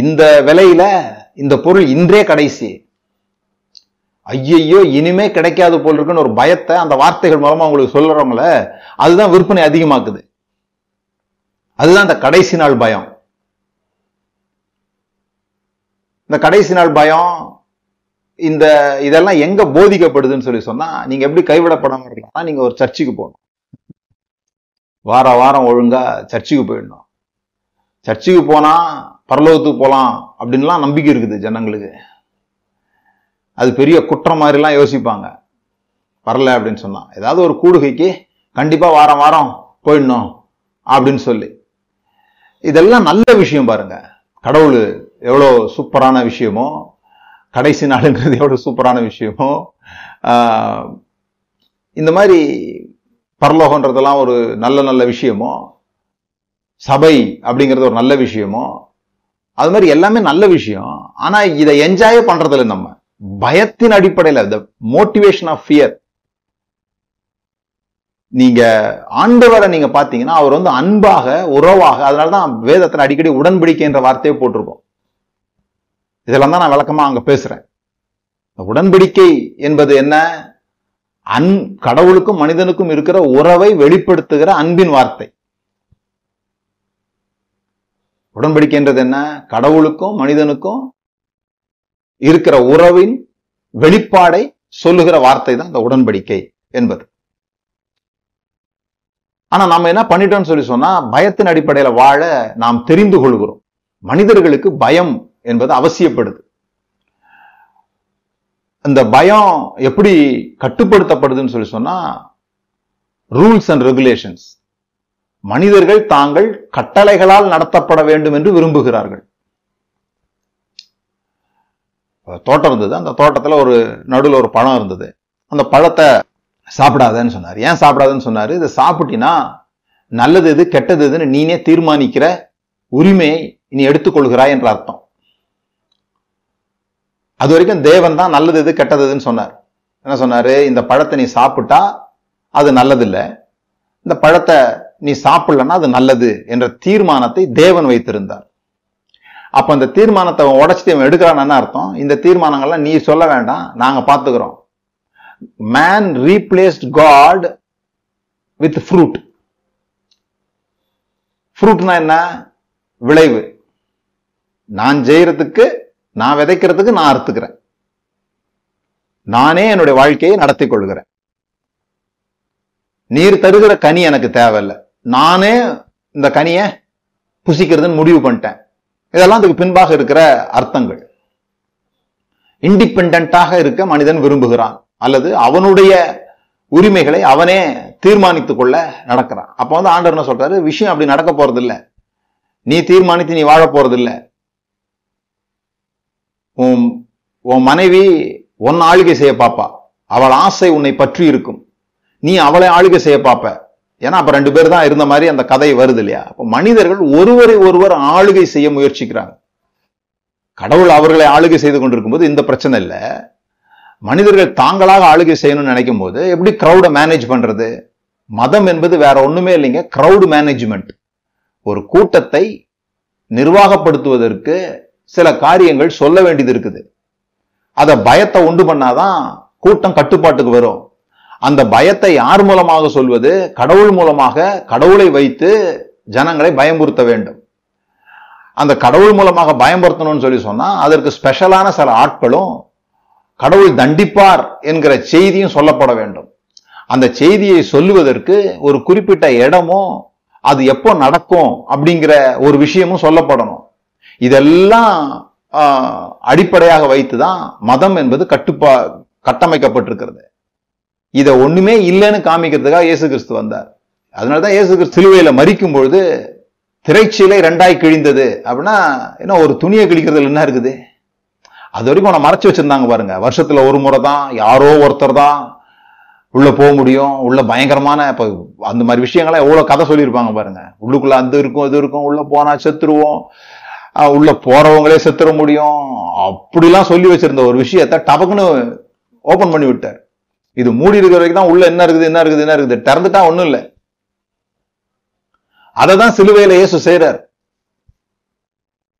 இந்த விலையில் இந்த பொருள் இன்றே கடைசி, ஐயையோ இனிமே கிடைக்காது போல் இருக்குன்னு ஒரு பயத்தை அந்த வார்த்தைகள் மூலமாக உங்களுக்கு சொல்கிறவங்கள, அதுதான் விற்பனை அதிகமாக்குது. அதுதான் இந்த கடைசி நாள் பயம். இந்த கடைசி நாள் பயம், இந்த இதெல்லாம் எங்கே போதிக்கப்படுதுன்னு சொல்லி சொன்னால், நீங்கள் எப்படி கைவிடப்படாமல் இருக்கலாம்னா நீங்கள் ஒரு சர்ச்சுக்கு போகணும். வார வாரம் ஒழுங்காக சர்ச்சுக்கு போயிடணும். சர்ச்சுக்கு போனால் பரலோகத்துக்கு போகலாம் அப்படின்லாம் நம்பிக்கை இருக்குது ஜனங்களுக்கு. அது பெரிய குற்றம் மாதிரிலாம் யோசிப்பாங்க வரல அப்படின்னு சொன்னால். ஏதாவது ஒரு கூடுகைக்கு கண்டிப்பாக வாரம் வாரம் போயிடணும் அப்படின்னு சொல்லி, இதெல்லாம் நல்ல விஷயம் பாருங்க. கடவுள் எவ்வளோ சூப்பரான விஷயமோ, கடைசி நாளுங்கிறது எவ்வளோ சூப்பரான விஷயமோ, இந்த மாதிரி பரலோகன்றதெல்லாம் ஒரு நல்ல நல்ல விஷயமோ, சபை அப்படிங்கிறது ஒரு நல்ல விஷயமோ, அது மாதிரி எல்லாமே நல்ல விஷயம். ஆனால் இதை என்ஜாயே பண்ணுறதில்ல நம்ம, பயத்தின் அடிப்படையில். The motivation of fear. நீங்க ஆண்டவரை நீங்க பாத்தீங்கன்னா அவர் வந்து அன்பாக, உறவாக, அதனாலதான் வேதத்துல அடிக்கடி உடன்படிக்கை என்ற வார்த்தையை போட்டிருக்கோம். இதெல்லாம் தான் நான் விளக்கமா அங்க பேசுறேன். உடன்படிக்கை என்பது என்ன? அன் கடவுளுக்கும் மனிதனுக்கும் இருக்கிற உறவை வெளிப்படுத்துகிற அன்பின் வார்த்தை. உடன்படிக்கை என்றது என்ன? கடவுளுக்கும் மனிதனுக்கும் இருக்கிற உறவின் வெளிப்பாடை சொல்லுகிற வார்த்தை தான் இந்த உடன்படிக்கை என்பது. ஆனால் நாம் என்ன பண்ணிட்டோம்னு சொல்லி சொன்னால், பயத்தின் அடிப்படையில் வாழ நாம் தெரிந்து கொள்கிறோம். மனிதர்களுக்கு பயம் என்பது அவசியப்படுது. இந்த பயம் எப்படி கட்டுப்படுத்தப்படுதுன்னு சொல்லி சொன்னால், ரூல்ஸ் அண்ட் ரெகுலேஷன்ஸ். மனிதர்கள் தாங்கள் கட்டளைகளால் நடத்தப்பட வேண்டும் என்று விரும்புகிறார்கள். தோட்டம் இருந்தது, அந்த தோட்டத்தில் ஒரு நடுவில் ஒரு பழம் இருந்தது. அந்த பழத்தை சாப்பிடாதன்னு சொன்னார். ஏன் சாப்பிடாதன்னு சொன்னார்? இதை சாப்பிட்டினா நல்லது எது கெட்டது எதுன்னு நீனே தீர்மானிக்கிற உரிமையை நீ எடுத்துக்கொள்கிறாய் என்ற அர்த்தம். அது வரைக்கும் தேவன் தான் நல்லது எது கெட்டதுன்னு சொன்னார். என்ன சொன்னாரு, இந்த பழத்தை நீ சாப்பிட்டா அது நல்லதில்லை, இந்த பழத்தை நீ சாப்பிடலன்னா அது நல்லது என்ற தீர்மானத்தை தேவன் வைத்திருந்தார். அப்ப அந்த தீர்மானத்தை அவன் உடச்சிட்டு அவன் எடுக்கிறான்னு அர்த்தம், இந்த தீர்மானங்கள்லாம் நீ சொல்ல வேண்டாம், நாங்க பார்த்துக்கிறோம். Man replaced God with fruit. ஃப்ரூட்னா என்ன? விளைவு. நான் ஜெயிக்கிறதுக்கு, நான் விதைக்கிறதுக்கு நான் அறுத்துக்கிறேன், நானே என்னுடைய வாழ்க்கையை நடத்தி கொள்கிறேன். நீர் தருகிற கனி எனக்கு தேவையில்லை, நானே இந்த கனியை புசிக்கிறதுன்னு முடிவு பண்ணிட்டேன். இதெல்லாம் அதுக்கு பின்பாக இருக்கிற அர்த்தங்கள். இண்டிபெண்டாக இருக்க மனிதன் விரும்புகிறான், அல்லது அவனுடைய உரிமைகளை அவனே தீர்மானித்துக் கொள்ள நடக்கிறான். அப்ப வந்து ஆண்டவர் என்ன சொல்றாரு, விஷயம் அப்படி நடக்க போறது இல்லை, நீ தீர்மானித்து நீ வாழ போறது இல்லை. உன் உன் மனைவி உன்னை ஆளுகை செய்ய பாப்பா, அவள் ஆசை உன்னை பற்றி இருக்கும், நீ அவளை ஆளுகை செய்ய பார்ப்ப. ஏன்னா அப்ப ரெண்டு பேர் தான் இருந்த மாதிரி அந்த கதை வருது இல்லையா. அப்ப மனிதர்கள் ஒருவரை ஒருவர் ஆளுகை செய்ய முயற்சிக்கிறாங்க. கடவுள் அவர்களை ஆளுகை செய்து கொண்டிருக்கும் போது இந்த பிரச்சனை இல்லை. மனிதர்கள் தாங்களாக ஆளுகை செய்யணும்னு நினைக்கும் போது எப்படி கிரௌடை மேனேஜ் பண்றது? மதம் என்பது வேற ஒண்ணுமே இல்லைங்க, கிரௌடு மேனேஜ்மெண்ட். ஒரு கூட்டத்தை நிர்வாகப்படுத்துவதற்கு சில காரியங்கள் சொல்ல வேண்டியது இருக்குது. அதை பயத்தை உண்டு பண்ணாதான் கூட்டம் கட்டுப்பாட்டுக்கு வரும். அந்த பயத்தை யார் மூலமாக சொல்வது? கடவுள் மூலமாக. கடவுளை வைத்து ஜனங்களை பயமுறுத்த வேண்டும். அந்த கடவுள் மூலமாக பயமுறுத்தணும்னு சொல்லி சொன்னா அதற்கு ஸ்பெஷலான சில ஆட்களும் கடவுள் தண்டிப்பார் என்கிற செய்தியும் சொல்லப்பட வேண்டும். அந்த செய்தியை சொல்லுவதற்கு ஒரு குறிப்பிட்ட இடமும் அது எப்போ நடக்கும் அப்படிங்கிற ஒரு விஷயமும் சொல்லப்படணும். இதெல்லாம் அடிப்படையாக வைத்துதான் மதம் என்பது கட்டுப்பா கட்டமைக்கப்பட்டிருக்கிறது. இதை ஒண்ணுமே இல்லைன்னு காமிக்கிறதுக்காக இயேசு கிறிஸ்து வந்தார். அதனாலதான் இயேசு கிறிஸ்து சிலுவையில மறிக்கும் பொழுது திரைச்சீலை ரெண்டாய் கிழிந்தது அப்படின்னா என்ன, ஒரு துணியை கிழிக்கிறதுல என்ன இருக்குது? அது வரைக்கும் அவனை மறைச்சு வச்சிருந்தாங்க பாருங்க. வருஷத்துல ஒரு முறை தான், யாரோ ஒருத்தர் தான் உள்ள போக முடியும். உள்ள பயங்கரமான இப்போ அந்த மாதிரி விஷயங்கள்லாம் எவ்வளோ கதை சொல்லியிருப்பாங்க பாருங்க. உள்ளுக்குள்ள அந்த இருக்கும் இது இருக்கும், உள்ள போனா செத்துருவோம், உள்ள போறவங்களே செத்துற முடியும், அப்படிலாம் சொல்லி வச்சிருந்த ஒரு விஷயத்த டபக்குன்னு ஓபன் பண்ணி விட்டார். இது மூடி இருக்கிற வரைக்கும் தான் உள்ள என்ன இருக்குது என்ன இருக்குது என்ன இருக்குது, திறந்துட்டா ஒண்ணும் இல்லை. அதை தான் சிலுவையில இயேசு செய்றார்.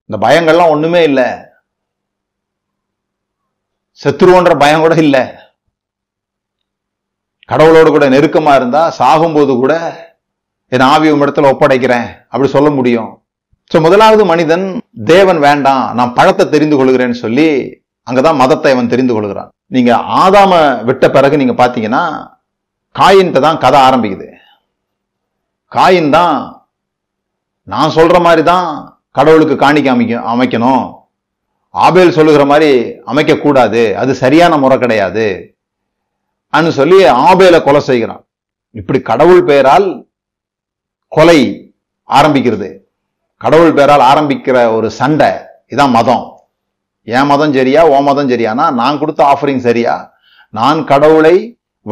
இந்த பயங்கள்லாம் ஒண்ணுமே இல்லை, செத்துருவோன்ற பயம் கூட இல்லை. கடவுளோடு கூட நெருக்கமா இருந்தா சாகும்போது கூட என் ஆவியை இடத்துல ஒப்படைக்கிறேன் அப்படி சொல்ல முடியும். ஸோ முதலாவது மனிதன் தேவன் வேண்டாம், நான் பழத்தை தெரிந்து கொள்கிறேன்னு சொல்லி அங்கதான் மதத்தை அவன் தெரிந்து கொள்கிறான். நீங்க ஆதாம விட்ட பிறகு நீங்க பாத்தீங்கன்னா காயின்கிட்ட தான் கதை ஆரம்பிக்குது. காயின் தான் நான் சொல்ற மாதிரி தான் கடவுளுக்கு காணிக்க அமைக்க அமைக்கணும், ஆபேல் சொல்லுகிற மாதிரி அமைக்கக்கூடாது, அது சரியான முறை கிடையாது அன்னு சொல்லி ஆபேலை கொலை செய்கிறான். இப்படி கடவுள் பெயரால் கொலை ஆரம்பிக்கிறது, கடவுள் பெயரால் ஆரம்பிக்கிற ஒரு சண்டை. இதான் மதம். என் மதம் சரியா ஓ மதம் சரியானா, நான் கொடுத்த ஆஃபரிங் சரியா, நான் கடவுளை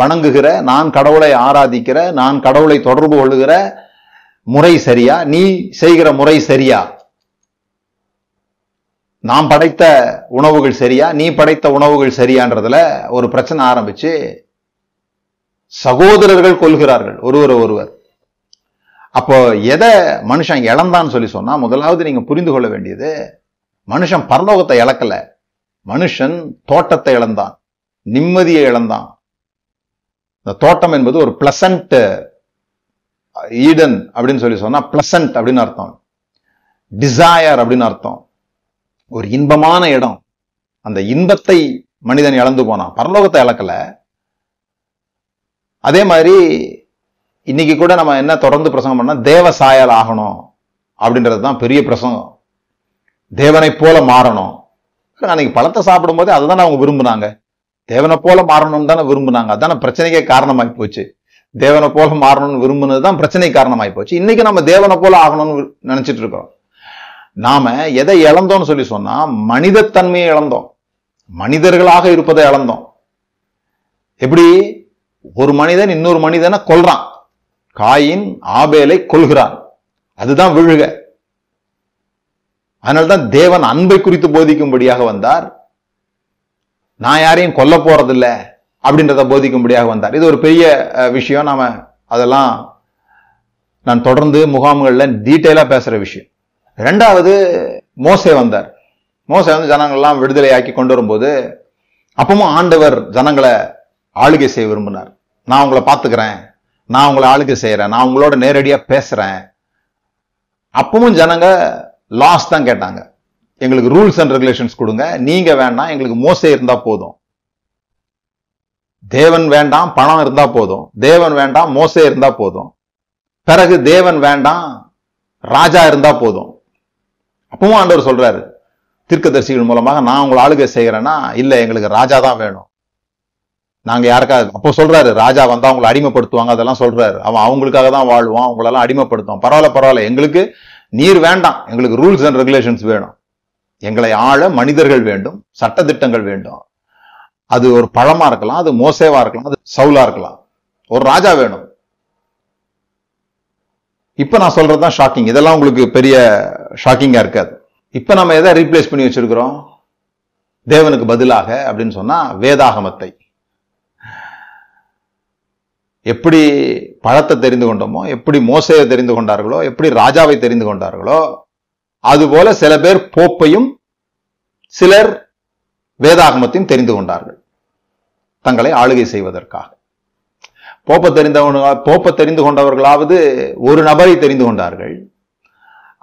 வணங்குகிற, நான் கடவுளை ஆராதிக்கிற, நான் கடவுளை தொடர்பு கொள்ளுகிற முறை சரியா, நீ செய்கிற முறை சரியா, நான் படைத்த உணவுகள் சரியா நீ படைத்த உணவுகள் சரியான்றதுல ஒரு பிரச்சனை ஆரம்பிச்சு சகோதரர்கள் கொள்கிறார்கள் ஒருவர் ஒருவர். அப்போ எதை மனுஷன் இழந்தான்னு சொல்லி சொன்னா, முதலாவது நீங்க புரிந்து கொள்ள வேண்டியது, மனுஷன் பரலோகத்தை இழக்கல, மனுஷன் தோட்டத்தை இழந்தான், நிம்மதியை இழந்தான். இந்த தோட்டம் என்பது ஒரு பிளசன்ட் ஈடன் அப்படின்னு சொல்லி சொன்னா பிளசன்ட் அப்படின்னு அர்த்தம், டிசையர் அப்படின்னு அர்த்தம், ஒரு இன்பமான இடம். அந்த இன்பத்தை மனிதன் இழந்து போனான், பரலோகத்தை இழக்கல. அதே மாதிரி இன்னைக்கு கூட நம்ம என்ன தொடர்ந்து பிரசங்கம் பண்ணா, தேவ சாயல் ஆகணும் அப்படின்றது தான் பெரிய பிரசங்கம், தேவனை போல மாறணும். அன்னைக்கு பழத்தை சாப்பிடும் போதே அதுதானே அவங்க விரும்புனாங்க, தேவனை போல மாறணும்னு தானே விரும்புனாங்க. அதுதானே பிரச்சனைக்கே காரணமாகி போச்சு, தேவனை போல மாறணும்னு விரும்புனது தான் பிரச்சனை காரணமாகி போச்சு. இன்னைக்கு நம்ம தேவனை போல ஆகணும்னு நினைச்சிட்டு இருக்கோம். நாம எதை இழந்தோம்னு சொல்லி சொன்னா மனிதத்தன்மையை இழந்தோம், மனிதர்களாக இருப்பதை இழந்தோம். எப்படி ஒரு மனிதன் இன்னொரு மனிதனை கொல்றான், காயின் ஆபேலை கொல்கிறான், அதுதான் விழுக. அதனால்தான் தேவன் அன்பை குறித்து போதிக்கும்படியாக வந்தார். நான் யாரையும் கொல்ல போறதில்லை, அப்படின்றத போதிக்கும்படியாக வந்தார். இது ஒரு பெரிய விஷயம். நாம் அதெல்லாம் நான் தொடர்ந்து முகாம்களில் டீட்டெயிலாக பேசுகிற விஷயம். ரெண்டாவது, மோசே வந்தார். மோசே வந்து ஜனங்கள்லாம் விடுதலையாக்கி கொண்டு வரும்போது அப்பவும் ஆண்டவர் ஜனங்களை ஆளுகை செய்ய விரும்பினார். நான் உங்களை பார்த்துக்கிறேன், நான் உங்களை ஆளுகை செய்கிறேன், நான் உங்களோட நேரடியாக பேசுகிறேன். அப்பவும் ஜனங்க லாஸ் தான் கேட்டாங்க. எங்களுக்கு ரூல்ஸ் அண்ட் ரெகுலேஷன்ஸ் கொடுங்க, நீங்கள் வேண்டாம், எங்களுக்கு மோசே இருந்தால் போதும். தேவன் வேண்டாம், பணம் இருந்தால் போதும். தேவன் வேண்டாம், மோசே இருந்தால் போதும். பிறகு தேவன் வேண்டாம், ராஜா இருந்தால் போதும். அப்பவும் ஆண்டவர் சொல்றாரு தீர்க்கதரிசிகள் மூலமாக, நான் உங்களை ஆளுகை செய்கிறேன்னா இல்லை, எங்களுக்கு ராஜா தான் வேணும். நாங்கள் யாருக்காக அப்போ சொல்றாரு, ராஜா வந்தால் அவங்களை அடிமைப்படுத்துவாங்க, அதெல்லாம் சொல்றாரு. அவன் அவங்களுக்காக தான் வாழ்வான், அவங்களெல்லாம் அடிமைப்படுத்துவான். பரவாயில்ல பரவாயில்ல, எங்களுக்கு நீர் வேண்டாம், எங்களுக்கு ரூல்ஸ் அண்ட் ரெகுலேஷன்ஸ் வேணும். எங்களை ஆள மனிதர்கள் வேண்டும், சட்டத்திட்டங்கள் வேண்டும். அது ஒரு பழமா இருக்கலாம், அது மோசேவா இருக்கலாம், அது சவுலா இருக்கலாம். ஒரு ராஜா வேணும். இப்போ நான் சொல்றது தான் ஷாக்கிங். இதெல்லாம் உங்களுக்கு பெரிய ஷாக்கிங்காக இருக்காது. இப்போ நம்ம எதை ரீப்ளேஸ் பண்ணி வச்சிருக்கிறோம் தேவனுக்கு பதிலாக அப்படின்னு சொன்னால் வேதாகமத்தை. எப்படி பழத்தை தெரிந்து கொண்டோமோ, எப்படி மோசையை தெரிந்து கொண்டார்களோ, எப்படி ராஜாவை தெரிந்து கொண்டார்களோ, அதுபோல சில பேர் போப்பையும் சிலர் வேதாகமத்தையும் தெரிந்து கொண்டார்கள் தங்களை ஆளுகை செய்வதற்காக. போப்பை தெரிந்தவன போப்பை தெரிந்து கொண்டவர்களாவது ஒரு நபரை தெரிந்து கொண்டார்கள்.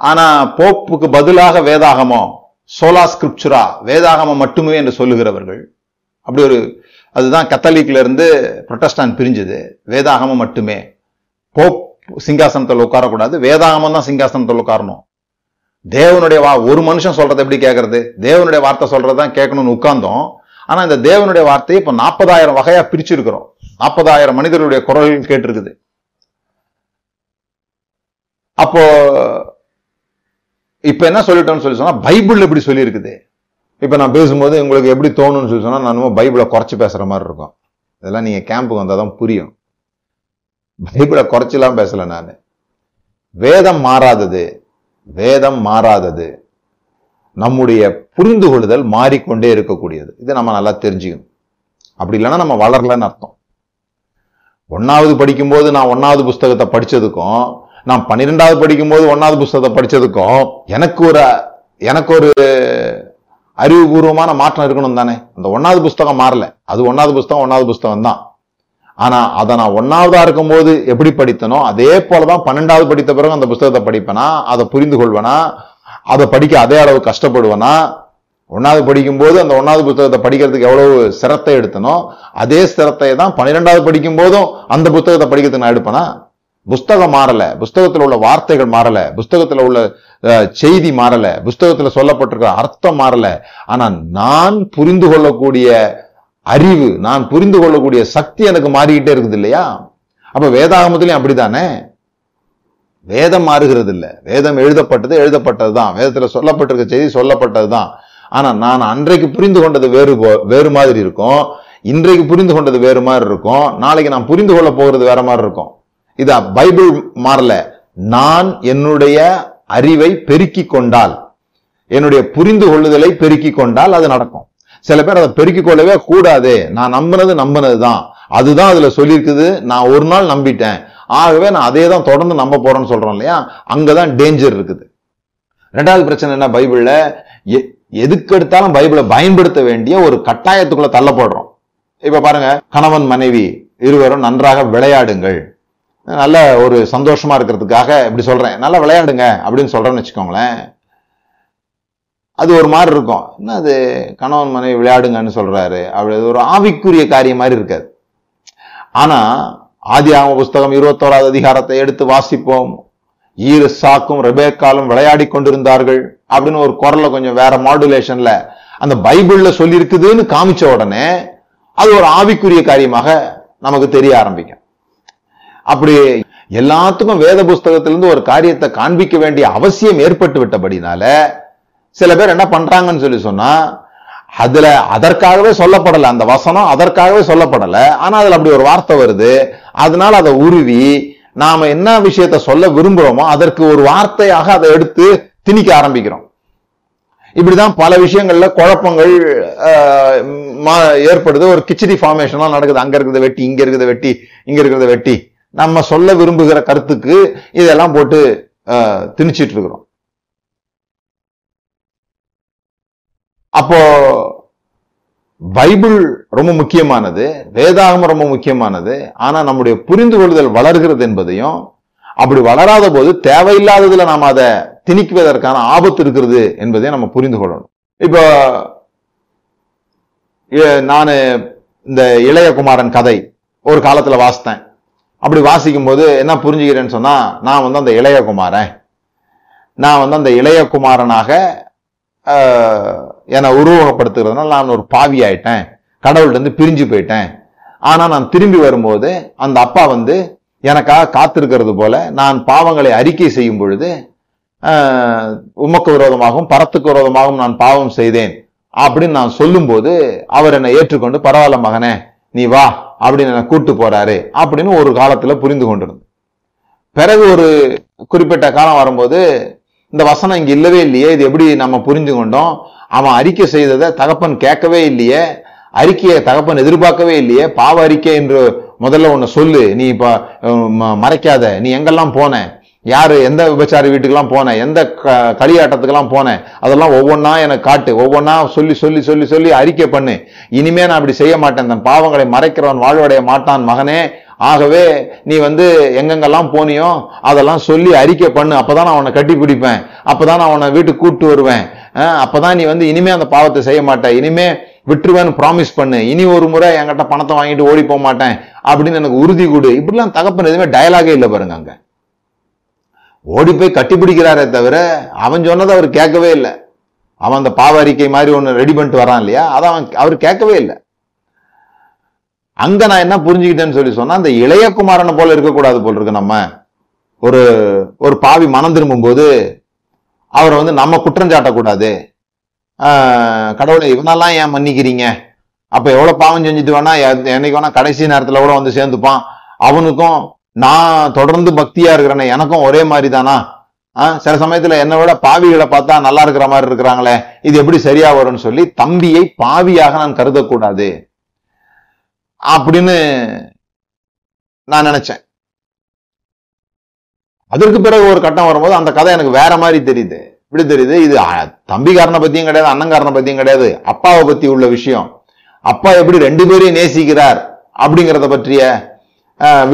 ஆனால் போப்புக்கு பதிலாக வேதாகமம், சோலா ஸ்கிரிப்சுரா, வேதாகமம் மட்டுமே என்று சொல்லுகிறவர்கள், அப்படி ஒரு அதுதான் கத்தலிக்கிலிருந்து புரொட்டஸ்டான் பிரிஞ்சது. வேதாகமம் மட்டுமே, போப் சிங்காசனத்தில் உட்காரக்கூடாது, வேதாகமம் தான் சிங்காசனத்தில் உட்காரணும். தேவனுடைய வா ஒரு மனுஷன் சொல்றதை எப்படி கேட்கறது, தேவனுடைய வார்த்தை சொல்றதுதான் கேட்கணும்னு உட்கார்ந்தோம். ஆனால் இந்த தேவனுடைய வார்த்தையை இப்போ நாற்பதாயிரம் வகையாக பிரிச்சிருக்கிறோம். நாற்பதாயிரம் மனிதர்களுடைய குரல்கள் கேட்டிருக்குது. அப்போ இப்போ என்ன சொல்லிட்டோம்னு சொல்லி சொன்னால், பைபிள் எப்படி சொல்லியிருக்குது. இப்போ நான் பேசும்போது உங்களுக்கு எப்படி தோணும்னு சொல்லி சொன்னால், நான் பைபிளை குறைச்சி பேசுகிற மாதிரி இருக்கும். இதெல்லாம் நீங்கள் கேம்புக்கு வந்தால் தான் புரியும். பைபிளை குறைச்சிலாம் பேசலை நான். வேதம் மாறாதது, வேதம் மாறாதது. நம்முடைய புரிந்து கொள்ளுதல் மாறிக்கொண்டே இருக்கக்கூடியது. இது நம்ம நல்லா தெரிஞ்சுக்கணும். அப்படி இல்லைன்னா நம்ம வளரலன்னு அர்த்தம். ஒன்றாவது படிக்கும்போது நான் ஒன்றாவது புஸ்தகத்தை படித்ததுக்கும், நான் பன்னிரெண்டாவது படிக்கும்போது ஒன்றாவது புஸ்தகத்தை படித்ததுக்கும் எனக்கு ஒரு எனக்கு ஒரு அறிவுபூர்வமான மாற்றம் இருக்கணும் தானே. அந்த ஒன்றாவது புஸ்தகம் மாறல, அது ஒன்றாவது புஸ்தகம் ஒன்றாவது புஸ்தகம் தான். ஆனால் அதை நான் ஒன்றாவதாக இருக்கும்போது எப்படி படித்தனோ அதே போல தான் பன்னெண்டாவது படித்த பிறகு அந்த புஸ்தகத்தை படிப்பேனா, அதை புரிந்து கொள்வேனா, அதை படிக்க அதே அளவு கஷ்டப்படுவேனா, ஒன்றாவது படிக்கும்போது அந்த ஒன்றாவது புத்தகத்தை படிக்கிறதுக்கு எவ்வளவு சிரத்தை எடுத்தனோ அதே சிரத்தை தான் பன்னிரெண்டாவது படிக்கும்போதும் அந்த புத்தகத்தை படிக்கிறதுக்கு நான் எடுப்பேனா. புஸ்தகம் மாறலை, புஸ்தகத்தில் உள்ள வார்த்தைகள் மாறலை, புஸ்தகத்தில் உள்ள செய்தி மாறலை, புஸ்தகத்தில் சொல்லப்பட்டிருக்கிற அர்த்தம் மாறலை. ஆனால் நான் புரிந்து கொள்ளக்கூடிய அறிவு, நான் புரிந்து கொள்ளக்கூடிய சக்தி எனக்கு மாறிக்கிட்டே இருக்குது இல்லையா. அப்போ வேதாகமத்திலையும் அப்படித்தானே. வேதம் மாறுகிறது இல்லை. வேதம் எழுதப்பட்டது எழுதப்பட்டது தான், வேதத்தில் சொல்லப்பட்டிருக்க செய்தி சொல்லப்பட்டது தான். ஆனால் நான் அன்றைக்கு புரிந்து கொண்டது வேறு வேறு மாதிரி இருக்கும், இன்றைக்கு புரிந்து கொண்டது வேறு மாதிரி இருக்கும், நாளைக்கு நான் புரிந்து கொள்ள போகிறது வேற மாதிரி இருக்கும். இதா பைபிள் மாறல. நான் என்னுடைய அறிவை பெருக்கி கொண்டால், என்னுடைய புரிந்து கொள்ளுதலை பெருக்கி கொண்டால் அது நடக்கும். சில பேர் அதை பெருக்கிக் கொள்ளவே கூடாது, நான் நம்பினது நம்பினது தான், அதுதான் அதில் சொல்லியிருக்குது, நான் ஒரு நாள் நம்பிட்டேன், ஆகவே நான் அதே தான் தொடர்ந்து நம்ப போறேன்னு சொல்றோம் இல்லையா. அங்கதான் டேஞ்சர் இருக்குது. ரெண்டாவது பிரச்சனை என்ன, பைபிள்ல எதுக்கு எடுத்தாலும் பைபிளை பயன்படுத்த வேண்டிய ஒரு கட்டாயத்துக்குள்ள தள்ளப்படுறோம். இப்ப பாருங்க, கணவன் மனைவி இருவரும் நன்றாக விளையாடுங்கள், நல்ல ஒரு சந்தோஷமா இருக்கிறதுக்காக இப்படி சொல்றேன், நல்லா விளையாடுங்க அப்படின்னு சொல்றேன்னு வச்சுக்கோங்களேன். அது ஒரு மாதிரி இருக்கும். என்ன அது கணவன் மனைவி விளையாடுங்கன்னு சொல்றாரு, அப்படி ஒரு ஆவிக்குரிய காரியம் மாதிரி இருக்காது. ஆனா ஆதியாகம புஸ்தகம் இருபத்தோராவது அதிகாரத்தை எடுத்து வாசிப்போம். ஈசாக்கும் ரெபேக்காலும் விளையாடி கொண்டிருந்தார்கள் அப்படின்னு ஒரு குரல்ல கொஞ்சம் வேற மாடுலேஷன்ல அந்த பைபிள்ல சொல்லி இருக்குதுன்னு காமிச்ச உடனே அது ஒரு ஆவிக்குரிய காரியமாக நமக்கு தெரிய ஆரம்பிக்கும். அப்படி எல்லாத்துக்கும் வேத புஸ்தகத்திலிருந்து ஒரு காரியத்தை காண்பிக்க வேண்டிய அவசியம் ஏற்பட்டு விட்டபடினால சில பேர் என்ன பண்றாங்கன்னு சொல்லி சொன்னா, அதுல அதற்காகவே சொல்லப்படலை, அந்த வசனம் அதற்காகவே சொல்லப்படலை, ஆனா அதுல அப்படி ஒரு வார்த்தை வருது, அதனால அதை உருவி நாம என்ன விஷயத்த சொல்ல விரும்புறோமோ அதற்கு ஒரு வார்த்தையாக அதை எடுத்து திணிக்க ஆரம்பிக்கிறோம். இப்படிதான் பல விஷயங்கள்ல குழப்பங்கள் ஏற்படுது. ஒரு கிச்சடி ஃபார்மேஷன்லாம் நடக்குது. அங்க இருக்கிறத வெட்டி இங்க இருக்கிறத வெட்டி இங்க இருக்கிறத வெட்டி நம்ம சொல்ல விரும்புகிற கருத்துக்கு இதெல்லாம் போட்டு திணிச்சிட்டு இருக்கிறோம். அப்போ பைபிள் ரொம்ப முக்கியமானது, வேதாகமம் ரொம்ப முக்கியமானது. ஆனா நம்முடைய புரிந்து கொள்ளுதல் வளர்கிறது என்பதையும், அப்படி வளராத போது தேவையில்லாததுல நாம் அதை திணிக்குவதற்கான ஆபத்து இருக்கிறது என்பதையும் நம்ம புரிந்து கொள்ளணும். இப்போ நான் இந்த இளையகுமாரன் கதை ஒரு காலத்துல வாசித்தேன். அப்படி வாசிக்கும் போது என்ன புரிஞ்சுக்கிறேன்னு சொன்னா, நான் வந்து அந்த இளையகுமாரன், நான் வந்து அந்த இளையகுமாரனாக என்னை உருவகப்படுத்துகிறதுனால நான் ஒரு பாவி ஆயிட்டேன், கடவுள்கிட்ட இருந்து பிரிஞ்சு போயிட்டேன். ஆனா நான் திரும்பி வரும்போது அந்த அப்பா வந்து எனக்காக காத்திருக்கிறது போல, நான் பாவங்களை அறிக்கை செய்யும் பொழுது உமக்கு விரோதமாகவும் பரத்துக்கு விரோதமாகவும் நான் பாவம் செய்தேன் அப்படின்னு நான் சொல்லும் போது அவர் என்னை ஏற்றுக்கொண்டு பரவாயில்ல மகனே நீ வா அப்படின்னு என்னை கூட்டு போறாரு அப்படின்னு ஒரு காலத்துல புரிந்து கொண்டிருந்தேன். பிறகு ஒரு குறிப்பிட்ட காலம் வரும்போது இந்த வசனம் இங்க இல்லவே இல்லையே, இது எப்படி நம்ம புரிஞ்சு கொண்டோம், அவன் அறிக்கை செய்ததை தகப்பன் கேட்கவே இல்லையே, அறிக்கையை தகப்பன் எதிர்பார்க்கவே இல்லையே, பாவ அறிக்கை என்று முதல்ல ஒன்னு சொல்லு, நீ இப்ப மறைக்காத, நீ எங்கெல்லாம் போன, யாரு எந்த விபச்சாரி வீட்டுக்கெல்லாம் போன, எந்த களியாட்டத்துக்கெல்லாம் போன, அதெல்லாம் ஒவ்வொன்னா எனக்கு காட்டு, ஒவ்வொன்னா சொல்லி சொல்லி சொல்லி சொல்லி அறிக்கை பண்ணு, இனிமே நான் அப்படி செய்ய மாட்டேன், தன் பாவங்களை மறைக்கிறவன் வாழ்வடைய மாட்டான் மகனே, ஆகவே நீ வந்து எங்கெங்கெல்லாம் போனியோ அதெல்லாம் சொல்லி அறிக்கை பண்ணு, அப்பதான் நான் உன்னை கட்டி பிடிப்பேன், அப்பதான் நான் உன்னை வீட்டுக்கு கூப்பிட்டு வருவேன், அப்பதான் நீ வந்து இனிமே அந்த பாவத்தை செய்ய மாட்டேன், இனிமே விட்டுருவேன்னு ப்ராமிஸ் பண்ணு, இனி ஒரு முறை என்கிட்ட பணத்தை வாங்கிட்டு ஓடி போக மாட்டேன் அப்படின்னு எனக்கு உறுதி கொடு. இப்படிலாம் தகப்பன் எதுவுமே டயலாகே இல்லை பாருங்க. அங்க ஓடி போய் கட்டி பிடிக்கிறாரே தவிர அவன் சொன்னதை அவர் கேட்கவே இல்லை. அவன் அந்த பாவ அறிக்கை மாதிரி ஒன்று ரெடி பண்ணிட்டு வரான் இல்லையா, அதை அவன் அவர் கேட்கவே இல்லை. அங்க நான் என்ன புரிஞ்சுக்கிட்டேன்னு சொல்லி சொன்னா, அந்த இளையகுமாரனை போல இருக்கக்கூடாது போல இருக்கு. நம்ம ஒரு ஒரு பாவி மனம் திரும்பும் போது அவரை வந்து நம்ம குற்றஞ்சாட்டக்கூடாது. ஆஹ் கடவுளை இவனெல்லாம் ஏன் மன்னிக்கிறீங்க, அப்ப எவ்வளவு பாவம் செஞ்சுட்டு வேணா என்னைக்கு வேணா கடைசி நேரத்துல கூட வந்து சேர்ந்துப்பான், அவனுக்கும் நான் தொடர்ந்து பக்தியா இருக்கிறேன்னு எனக்கும் ஒரே மாதிரி தானா, ஆஹ் சில சமயத்துல என்னை விட பாவிகளை பார்த்தா நல்லா இருக்கிற மாதிரி இருக்கிறாங்களே, இது எப்படி சரியா வரும்னு சொல்லி தம்பியை பாவியாக நான் கருதக்கூடாது அப்படின்னு நான் நினைச்சேன். அதற்கு பிறகு ஒரு கட்டம் வரும்போது அந்த கதை எனக்கு வேற மாதிரி தெரியுது. இப்படி தெரியுது, இது தம்பிக்காரனை பத்தியும் கிடையாது, அண்ணங்காரனை பத்தியும் கிடையாது, அப்பாவை பத்தி உள்ள விஷயம், அப்பா எப்படி ரெண்டு பேரையும் நேசிக்கிறார் அப்படிங்கிறத பற்றிய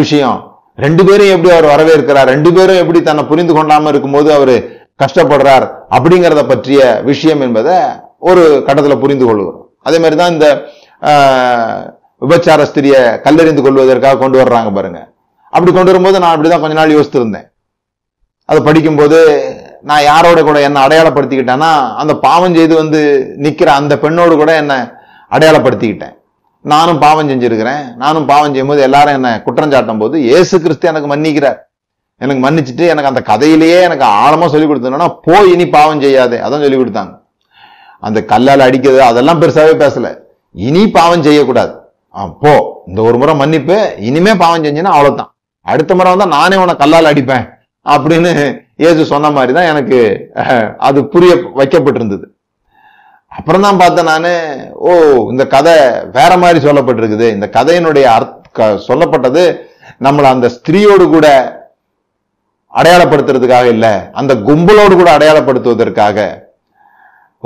விஷயம், ரெண்டு பேரும் எப்படி அவர் வரவேற்கிறார், ரெண்டு பேரும் எப்படி தன்னை புரிந்து கொண்டாம இருக்கும்போது அவரு கஷ்டப்படுறார் அப்படிங்கிறத பற்றிய விஷயம் என்பதை ஒரு கட்டத்துல புரிந்து கொள்கிறோம். அதே மாதிரிதான் இந்த விபச்சார ஸ்திரிய கல்லறிந்து கொள்வதற்காக கொண்டு வர்றாங்க பாருங்க. அப்படி கொண்டு வரும்போது நான் அப்படிதான் கொஞ்ச நாள் யோசித்திருந்தேன். அதை படிக்கும்போது நான் யாரோட கூட என்னை அடையாளப்படுத்திக்கிட்டேன்னா, அந்த பாவம் செய்து வந்து நிக்கிற அந்த பெண்ணோடு கூட என்னை அடையாளப்படுத்திக்கிட்டேன். நானும் பாவம் செஞ்சிருக்கிறேன், நானும் பாவம் செய்யும்போது எல்லாரும் என்னை குற்றஞ்சாட்டும் போது இயேசு கிறிஸ்து எனக்கு மன்னிக்கிறார், எனக்கு மன்னிச்சுட்டு எனக்கு அந்த கதையிலேயே எனக்கு ஆழமா சொல்லி கொடுத்தோன்னா, போய் இனி பாவம் செய்யாதே அதான் சொல்லி கொடுத்தாங்க. அந்த கல்லால் அடிக்கிறது அதெல்லாம் பெருசாவே பேசல, இனி பாவம் செய்யக்கூடாது, போ இந்த ஒரு முறை மன்னிப்பு, இனிமே பாவம் செஞ்சுன்னா அவ்வளவுதான், அடுத்த முறை வந்தா நானே உன கல்லால் அடிப்பேன் அப்படின்னு இயேசு சொன்ன மாதிரிதான் எனக்கு அது புரிய வைக்கப்பட்டிருந்தது. அப்புறம் தான் பார்த்தேன் நானு, ஓ இந்த கதை வேற மாதிரி சொல்லப்பட்டிருக்குது, இந்த கதையினுடைய அர்த்த சொல்லப்பட்டது நம்மளை அந்த ஸ்திரீயோடு கூட அடையாளப்படுத்துறதுக்காக இல்ல, அந்த கும்பலோடு கூட அடையாளப்படுத்துவதற்காக.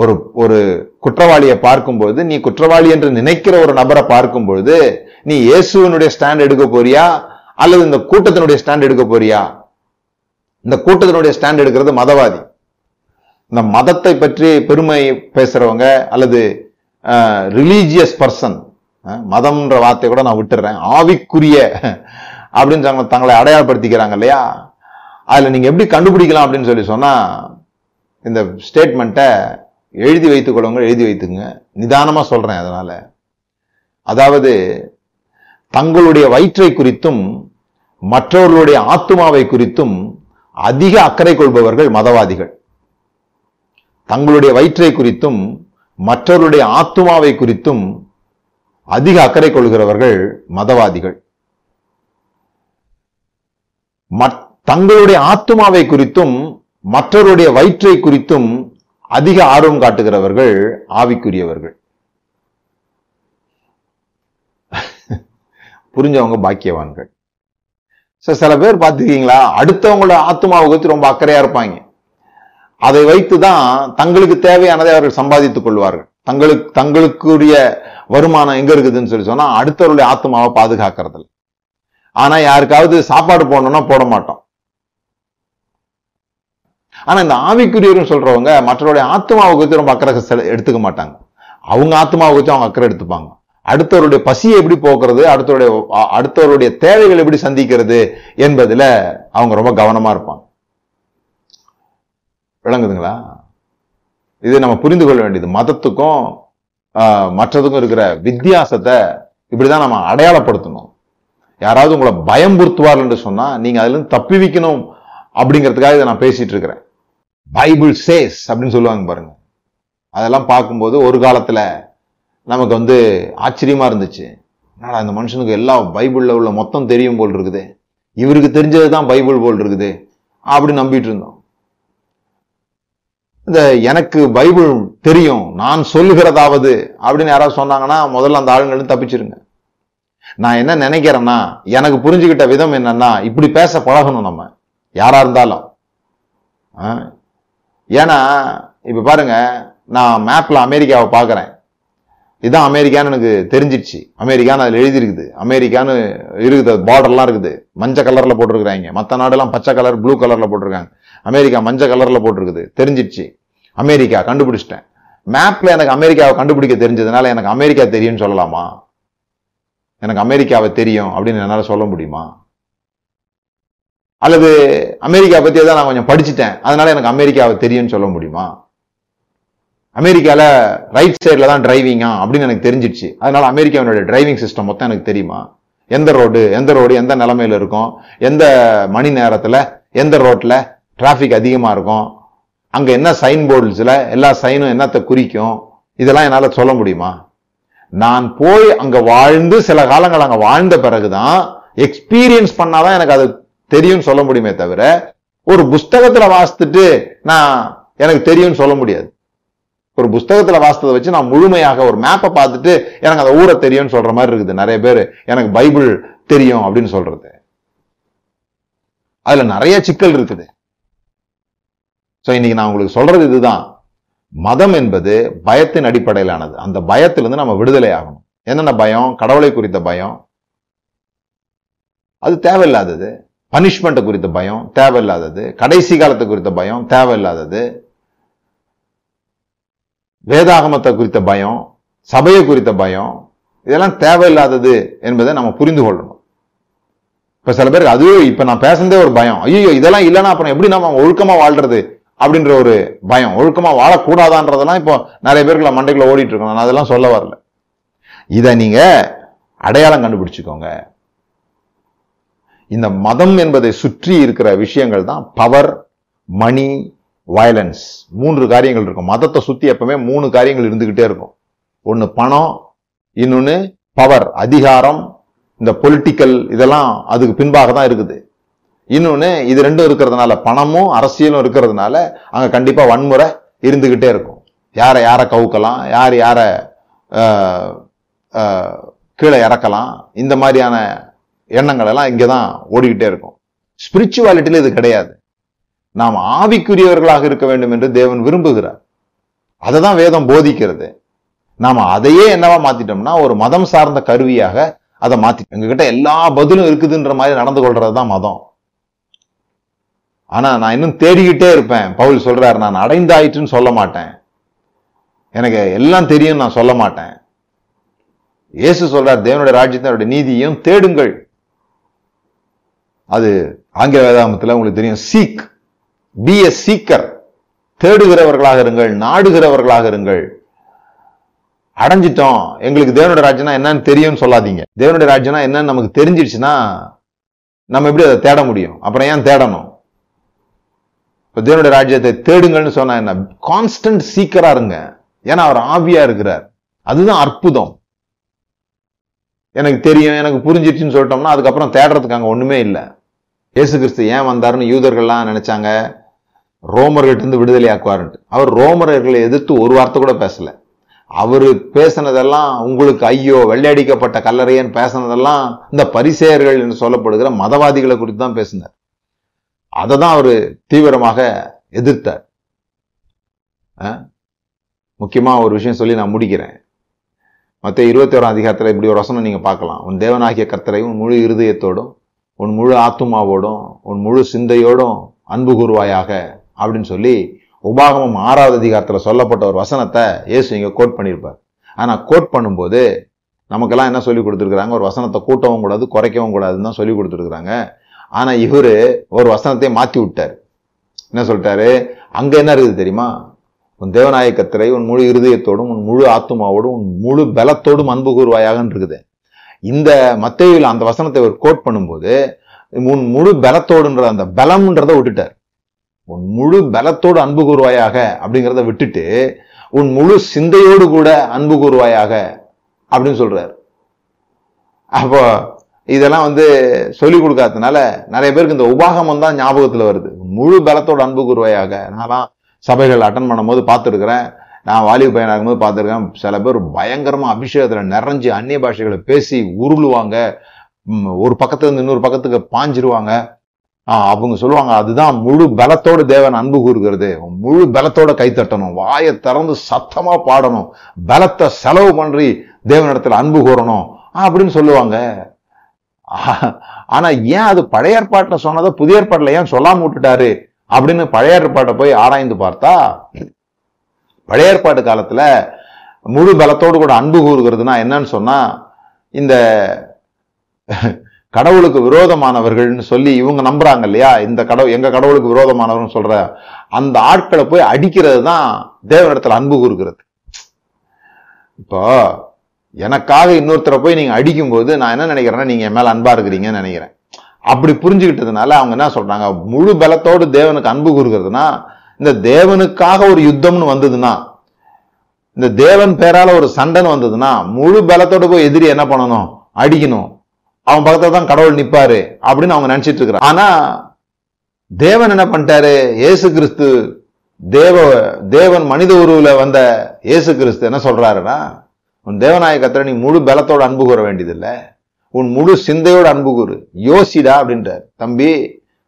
ஒரு ஒரு குற்றவாளியை பார்க்கும்போது, நீ குற்றவாளி என்று நினைக்கிற ஒரு நபரை பார்க்கும்பொழுது, நீ இயேசுவனுடைய ஸ்டாண்ட் எடுக்க போறியா அல்லது இந்த கூட்டத்தினுடைய ஸ்டாண்ட் எடுக்க போறியா? இந்த கூட்டத்தினுடைய ஸ்டாண்ட் எடுக்கிறது மதவாதி, இந்த மதத்தை பற்றி பெருமை பேசுறவங்க அல்லது ரிலீஜியஸ் பர்சன், மதம்ன்ற வார்த்தை கூட நான் விட்டுறேன், ஆவிக்குரிய அப்படின்னு சொன்ன தங்களை அடையாளப்படுத்திக்கிறாங்க இல்லையா. அதுல நீங்க எப்படி கண்டுபிடிக்கலாம் அப்படின்னு சொல்லி சொன்னா, இந்த ஸ்டேட்மெண்ட்டை எழுதி வைத்துக் கொள்ளுங்க, எழுதி வைத்துங்க, நிதானமா சொல்றேன். அதனால அதாவது தங்களுடைய வயிற்றை குறித்தும் மற்றவர்களுடைய ஆத்துமாவை குறித்தும் அதிக அக்கறை கொள்பவர்கள் மதவாதிகள். தங்களுடைய வயிற்றை குறித்தும் மற்றவருடைய ஆத்துமாவை குறித்தும் அதிக அக்கறை கொள்கிறவர்கள் மதவாதிகள். தங்களுடைய ஆத்துமாவை குறித்தும் மற்றவருடைய வயிற்றை குறித்தும் அதிக ஆர்வம் காட்டுகிறவர்கள் ஆவிக்குரியவர்கள். புரிஞ்சவங்க பாக்கியவான்கள். சில பேர் பார்த்துருக்கீங்களா, அடுத்தவங்களோட ஆத்மாவை பற்றி ரொம்ப அக்கறையா இருப்பாங்க. அதை வைத்து தான் தங்களுக்கு தேவையானதை அவர்கள் சம்பாதித்துக் கொள்வார்கள். தங்களுக்கு தங்களுக்குரிய வருமானம் எங்க இருக்குதுன்னு சொல்லி சொன்னா அடுத்தவருடைய ஆத்மாவை பாதுகாக்கிறதுல. ஆனா யாருக்காவது சாப்பாடு போடணும்னா போட மாட்டோம். ஆனா இந்த ஆவிக்குரியர்னு சொல்றவங்க மற்றவருடைய ஆத்மாவை பற்றி ரொம்ப அக்கறை எடுத்துக்க மாட்டாங்க. அவங்க ஆத்மாவை பற்றி அவங்க அக்கறை எடுத்துப்பாங்க. அடுத்தவருடைய பசியை எப்படி போக்குறது, அடுத்தவருடைய அடுத்தவருடைய தேவைகள் எப்படி சந்திக்கிறது என்பதுல அவங்க ரொம்ப கவனமா இருப்பாங்க. விளங்குதுங்களா? இது நம்ம புரிந்து கொள்ள வேண்டியது. மதத்துக்கும் மற்றதுக்கும் இருக்கிற வித்தியாசத்தை இப்படிதான் நம்ம அடையாளப்படுத்தணும். யாராவது உங்களை பயம்புறுத்துவார் என்று சொன்னா நீங்க அதுல இருந்து தப்பிவிக்கணும் அப்படிங்கிறதுக்காக இதை நான் பேசிட்டு இருக்கிறேன். பைபிள் சேஸ் அப்படின்னு சொல்லுவாங்க பாருங்க. அதெல்லாம் பார்க்கும்போது ஒரு காலத்துல நமக்கு வந்து ஆச்சரியமா இருந்துச்சு. ஆனால் அந்த மனுஷனுக்கு எல்லா பைபிளில் உள்ள மொத்தம் தெரியும் போல் இருக்குது, இவருக்கு தெரிஞ்சது தான் பைபிள் போல் இருக்குது அப்படி நம்பிட்டு இருந்தோம். இந்த எனக்கு பைபிள் தெரியும், நான் சொல்லுகிறதாவது அப்படின்னு யாராவது சொன்னாங்கன்னா முதல்ல அந்த ஆளுங்களும் தப்பிச்சிருங்க. நான் என்ன நினைக்கிறேன்னா, எனக்கு புரிஞ்சுக்கிட்ட விதம் என்னன்னா, இப்படி பேச பழகணும் நம்ம யாரா இருந்தாலும். ஏன்னா இப்ப பாருங்க, நான் மேப்ல அமெரிக்காவை பார்க்குறேன். இதான் அமெரிக்கான்னு எனக்கு தெரிஞ்சிடுச்சு. அமெரிக்கான்னு அதில் எழுதியிருக்குது, அமெரிக்கான்னு இருக்குது, அது பார்டர்லாம் இருக்குது, மஞ்சள் கலரில் போட்டிருக்கிறாங்க. மற்ற நாடெல்லாம் பச்சை கலர் ப்ளூ கலரில் போட்டிருக்காங்க. அமெரிக்கா மஞ்சள் கலரில் போட்டிருக்குது, தெரிஞ்சிடுச்சு. அமெரிக்கா கண்டுபிடிச்சிட்டேன். மேப்பில் எனக்கு அமெரிக்காவை கண்டுபிடிக்க தெரிஞ்சதுனால எனக்கு அமெரிக்கா தெரியும்னு சொல்லலாமா? எனக்கு அமெரிக்காவை தெரியும் அப்படின்னு என்னால் சொல்ல முடியுமா? அல்லது அமெரிக்கா பற்றி தான் நான் கொஞ்சம் படிச்சுட்டேன், அதனால எனக்கு அமெரிக்காவை தெரியும்னு சொல்ல முடியுமா? அமெரிக்காவில் ரைட் சைடில் தான் டிரைவிங்கா அப்படின்னு எனக்கு தெரிஞ்சிடுச்சு, அதனால அமெரிக்காவினுடைய டிரைவிங் சிஸ்டம் மொத்தம் எனக்கு தெரியுமா? எந்த ரோடு எந்த ரோடு எந்த நிலமையில இருக்கும், எந்த மணி நேரத்தில் எந்த ரோட்டில் டிராஃபிக் அதிகமாக இருக்கும், அங்கே என்ன சைன் போர்ட்ஸில் எல்லா சைனும் என்னத்தை குறிக்கும், இதெல்லாம் என்னால் சொல்ல முடியுமா? நான் போய் அங்கே வாழ்ந்து சில காலங்கள் அங்கே வாழ்ந்த பிறகு தான் எக்ஸ்பீரியன்ஸ் பண்ணாதான் எனக்கு அது தெரியும்னு சொல்ல முடியுமே தவிர ஒரு புஸ்தகத்தில் வாசித்துட்டு நான் எனக்கு தெரியும்னு சொல்ல முடியாது. ஒரு புஸ்தகத்துல வாசித்ததை வச்சு நான் முழுமையாக ஒரு மேப்பை பார்த்துட்டு எனக்கு அந்த ஊரை தெரியும்னு சொல்ற மாதிரி இருக்குது. நிறைய பேர் எனக்கு பைபிள் தெரியும் அப்படின்னு சொல்றது, அதுல நிறைய சிக்கல் இருக்குது. சோ இன்னைக்கு நான் உங்களுக்கு சொல்றது இதுதான். மதம் என்பது பயத்தின் அடிப்படையிலானது. அந்த பயத்திலிருந்து நம்ம விடுதலை ஆகணும். என்னென்ன பயம்? கடவுளை குறித்த பயம், அது தேவையில்லாதது. பனிஷ்மெண்ட் குறித்த பயம், தேவையில்லாதது. கடைசி காலத்தை குறித்த பயம், தேவையில்லாதது. வேதாகமத்தை குறித்த பயம், சபையை குறித்த பயம், இதெல்லாம் தேவையில்லாதது என்பதை நம்ம புரிந்து கொள்ளணும். இப்ப சில பேருக்கு அதுவே இப்ப நான் பேசுறதே ஒரு பயம். ஐயோ, இதெல்லாம் இல்லைன்னா அப்புறம் எப்படி நம்ம ஒழுக்கமா வாழ்றது அப்படின்ற ஒரு பயம், ஒழுக்கமா வாழக்கூடாதான்றதெல்லாம் இப்போ நிறைய பேருக்குள்ள மண்டைக்குள்ள ஓடிட்டு இருக்கோம். நான் அதெல்லாம் சொல்ல வரல. இதை நீங்க அடையாளம் கண்டுபிடிச்சுக்கோங்க. இந்த மதம் என்பதை சுற்றி இருக்கிற விஷயங்கள் தான் பவர், மணி, வயலன்ஸ். மூன்று காரியங்கள் இருக்கும். மதத்தை சுற்றி எப்பவுமே மூணு காரியங்கள் இருந்துகிட்டே இருக்கும். ஒன்று பணம், இன்னொன்று பவர், அதிகாரம், இந்த பொலிட்டிக்கல், இதெல்லாம் அதுக்கு பின்பாக தான் இருக்குது. இன்னொன்று இது ரெண்டும் இருக்கிறதுனால, பணமும் அரசியலும் இருக்கிறதுனால அங்கே கண்டிப்பாக வன்முறை இருந்துகிட்டே இருக்கும். யாரை யாரை கவுக்கலாம், யார் யாரை கீழே இறக்கலாம், இந்த மாதிரியான எண்ணங்கள் எல்லாம் இங்கே தான் ஓடிக்கிட்டே இருக்கும். ஸ்பிரிச்சுவாலிட்டியில் இது கிடையாது. நாம் ஆவிக்குரியவர்களாக இருக்க வேண்டும் என்று தேவன் விரும்புகிறார். அதை தான் வேதம் போதிக்கிறது. நாம் அதையே என்னவா மாத்திட்டோம்னா ஒரு மதம் சார்ந்த கருவியாக அதை மாத்திட்டோம். எங்ககிட்ட எல்லா பதிலும் இருக்குதுன்ற மாதிரி நடந்து கொள்றது தான் மதம். ஆனா நான் இன்னும் தேடிக்கிட்டே இருப்பேன். பவுல் சொல்றாரு, நான் அடைந்தாயிற்றுன்னு சொல்ல மாட்டேன், எனக்கு எல்லாம் தெரியும் நான் சொல்ல மாட்டேன். இயேசு சொல்றார், தேவனுடைய ராஜ்யத்தினுடைய நீதியையும் தேடுங்கள். அது ஆங்கில வேதாகமத்தில் உங்களுக்கு தெரியும், சீக், பி எ சீக்கர், தேடுகிறவர்களாக இருங்கள், நாடுகிறவர்களாக இருங்கள். அடைஞ்சிட்டோம், எங்களுக்கு தேவனுடைய ராஜ்யம்னா என்னன்னு தெரியும்னு சொல்லாதீங்க. தேவனுடைய ராஜ்யம்னா என்னன்னு நமக்கு தெரிஞ்சிடுச்சுன்னா நம்ம எப்படி அதை தேட முடியும்? அப்புறம் ஏன் தேடணும்? இப்போ தேவனுடைய ராஜ்யத்தை தேடுங்கள்னு சொன்னா என்ன? கான்ஸ்டன்ட் சீக்கரா இருங்க. ஏன்னா அவர் ஆவியா இருக்கிறார். அதுதான் அற்புதம். எனக்கு தெரியும், எனக்கு புரிஞ்சிடுச்சுன்னு சொல்லிட்டோம்னா அதுக்கப்புறம் தேடுறதுக்கு அங்கே ஒண்ணுமே இல்லை. இயேசு கிறிஸ்து ஏன் வந்தாருன்னு யூதர்கள்லாம் நினைச்சாங்க, ரோமர்கிட்டருந்து விடுதலை ஆக்குவார்ன்ட்டு. அவர் ரோமர்களை எதிர்த்து ஒரு வார்த்தை கூட பேசலை. அவர் பேசினதெல்லாம் உங்களுக்கு ஐயோ வெள்ளையடிக்கப்பட்ட கல்லறையன்னு பேசினதெல்லாம் இந்த பரிசேயர்கள் என்று சொல்லப்படுகிற மதவாதிகளை குறித்து தான் பேசினார். அதை தான் அவர் தீவிரமாக எதிர்த்தார். முக்கியமாக ஒரு விஷயம் சொல்லி நான் முடிக்கிறேன். மற்ற இருபத்தி ஓராம் அதிகாரத்தில் இப்படி ஒரு வசனம் நீங்கள் பார்க்கலாம். உன் தேவனாகிய கர்த்தரை உன் முழு இருதயத்தோடும் உன் முழு ஆத்துமாவோடும் உன் முழு சிந்தையோடும் அன்பு கூர்வாயாக அப்படின்னு சொல்லி உபாகமம் ஆறாவது அதிகாரத்தில் சொல்லப்பட்ட ஒரு வசனத்தை இயேசு இங்கே கோட் பண்ணியிருப்பார். ஆனால் கோட் பண்ணும்போது நமக்கெல்லாம் என்ன சொல்லி கொடுத்துருக்குறாங்க, ஒரு வசனத்தை கூட்டவும் கூடாது குறைக்கவும் கூடாதுன்னு தான் சொல்லி கொடுத்துருக்குறாங்க. ஆனால் இவர் ஒரு வசனத்தை மாற்றி விட்டார். என்ன சொல்லிட்டாரு, அங்கே என்ன இருக்குது தெரியுமா, உன் தேவனாய கர்த்தரை உன் முழு இருதயத்தோடும் உன் முழு ஆத்துமாவோடும் உன் முழு பலத்தோடும் அன்பு கூர்வாயாகன்னு இருக்குது. இந்த மத்தேயுவில் அந்த வசனத்தை ஒரு கோட் பண்ணும்போது உன் முழு பலத்தோடுன்ற அந்த பலம்ன்றத விட்டுட்டார். உன் முழு பலத்தோடு அன்பு கூர்வாயாக அப்படிங்கிறத விட்டுட்டு உன் முழு சிந்தையோடு கூட அன்பு கூர்வாயாக அப்படின்னு சொல்றாரு. அப்போ இதெல்லாம் வந்து சொல்லிக் கொடுக்காததுனால நிறைய பேருக்கு இந்த உபாகமம் தான் ஞாபகத்தில் வருது. முழு பலத்தோடு அன்பு கூர்வாயாக. நான்லாம் சபைகள் அட்டன் பண்ணும் போது பார்த்துருக்குறேன், நான் வாலிப பையனாகும் போது பார்த்துருக்கேன். சில பேர் பயங்கரமாக அபிஷேகத்தில் நிறைஞ்சு அந்நிய பாஷைகளை பேசி உருளுவாங்க, ஒரு பக்கத்துலேருந்து இன்னொரு பக்கத்துக்கு பாஞ்சிருவாங்க. அவங்க சொல்லுவாங்க, அதுதான் முழு பலத்தோடு தேவன் அன்பு கூறுகிறது, முழு பலத்தோட கைத்தட்டணும், வாயை திறந்து சத்தமாக பாடணும், பலத்தை செலவு பண்ணி தேவனிடத்தில் அன்பு கூறணும் அப்படின்னு சொல்லுவாங்க. ஆனால் ஏன் அது பழைய ஏற்பாட்டில் சொன்னதை புதிய ஏற்பாட்டில் ஏன் சொல்லாமல் விட்டுட்டாரு அப்படின்னு பழைய ஏற்பாட்டை போய் ஆராய்ந்து பார்த்தா, பழைய ஏற்பாட்டு காலத்தில் முழு பலத்தோடு கூட அன்பு கூறுகிறதுனா என்னன்னு சொன்னால், இந்த கடவுளுக்கு விரோதமானவர்கள்னு சொல்லி இவங்க நம்புறாங்க இல்லையா, இந்த கடவுள் எங்க கடவுளுக்கு விரோதமானவர்னு சொல்ற அந்த ஆட்களை போய் அடிக்கிறது தான் தேவனிடத்துல அன்பு கூறுகிறது. இப்போ எனக்காக இன்னொருத்தரை போய் நீங்க அடிக்கும் போது நான் என்ன நினைக்கிறேன்னா, நீங்க என் மேல அன்பா இருக்கிறீங்கன்னு நினைக்கிறேன். அப்படி புரிஞ்சுக்கிட்டதுனால அவங்க என்ன சொல்றாங்க, முழு பலத்தோடு தேவனுக்கு அன்பு கூறுகிறதுனா இந்த தேவனுக்காக ஒரு யுத்தம்னு வந்ததுன்னா, இந்த தேவன் பேரால ஒரு சண்டைன்னு வந்ததுன்னா முழு பலத்தோடு போய் எதிரி என்ன பண்ணணும், அடிக்கணும், அவன் பக்கத்துல தான் கடவுள் நிற்பாரு அப்படின்னு அவங்க நினைச்சிட்டு இருக்கிறான். ஆனா தேவன் என்ன பண்ணிட்டாரு, ஏசு கிறிஸ்து தேவ தேவன் மனித உருவுல வந்த ஏசு கிறிஸ்து என்ன சொல்றாருன்னா, உன் தேவனாய கர்த்தரை நீ முழு பலத்தோட அன்பு கூற வேண்டியதில்லை, உன் முழு சிந்தையோட அன்பு கூறு, யோசிடா அப்படின்ட்டார். தம்பி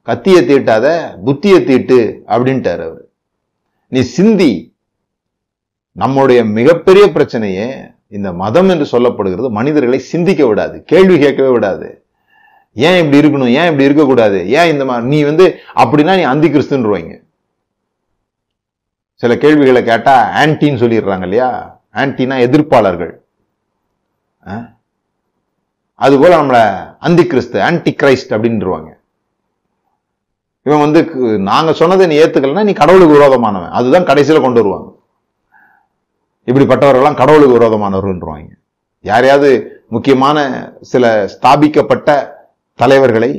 கத்தியை தீட்டாத புத்தியை தீட்டு அப்படின்ட்டார் அவரு. நீ சிந்தி. நம்முடைய மிகப்பெரிய பிரச்சனையே இந்த மதம் என்று சொல்லப்படுகிறது மனிதர்களை சிந்திக்க விடாது, கேள்வி கேட்கவே விடாது. ஏன் இப்படி இருக்கணும், ஏன் இப்படி இருக்கக்கூடாது, ஏன் இந்த மாதிரி நீ வந்து அப்படின்னா நீ அந்தி கிறிஸ்துன்னுருவாங்க. சில கேள்விகளை கேட்டா ஆன்டின்னு சொல்லிடுறாங்க இல்லையா, ஆன்டினா எதிர்ப்பாளர்கள். அதுபோல நம்மளை அந்தி கிறிஸ்து ஆன்டி கிரைஸ்ட் அப்படின்னுருவாங்க. இவன் வந்து நாங்க சொன்னதை நீ ஏத்துக்கலன்னா நீ கடவுளுக்கு விரோதமானவன், அதுதான் கடைசியில கொண்டு வருவாங்க. இப்படிப்பட்டவர்கள்லாம் கடவுளுக்கு விரோதமானவர்கள்ன்றவாங்க. யாரையாவது முக்கியமான சில ஸ்தாபிக்கப்பட்ட தலைவர்களை,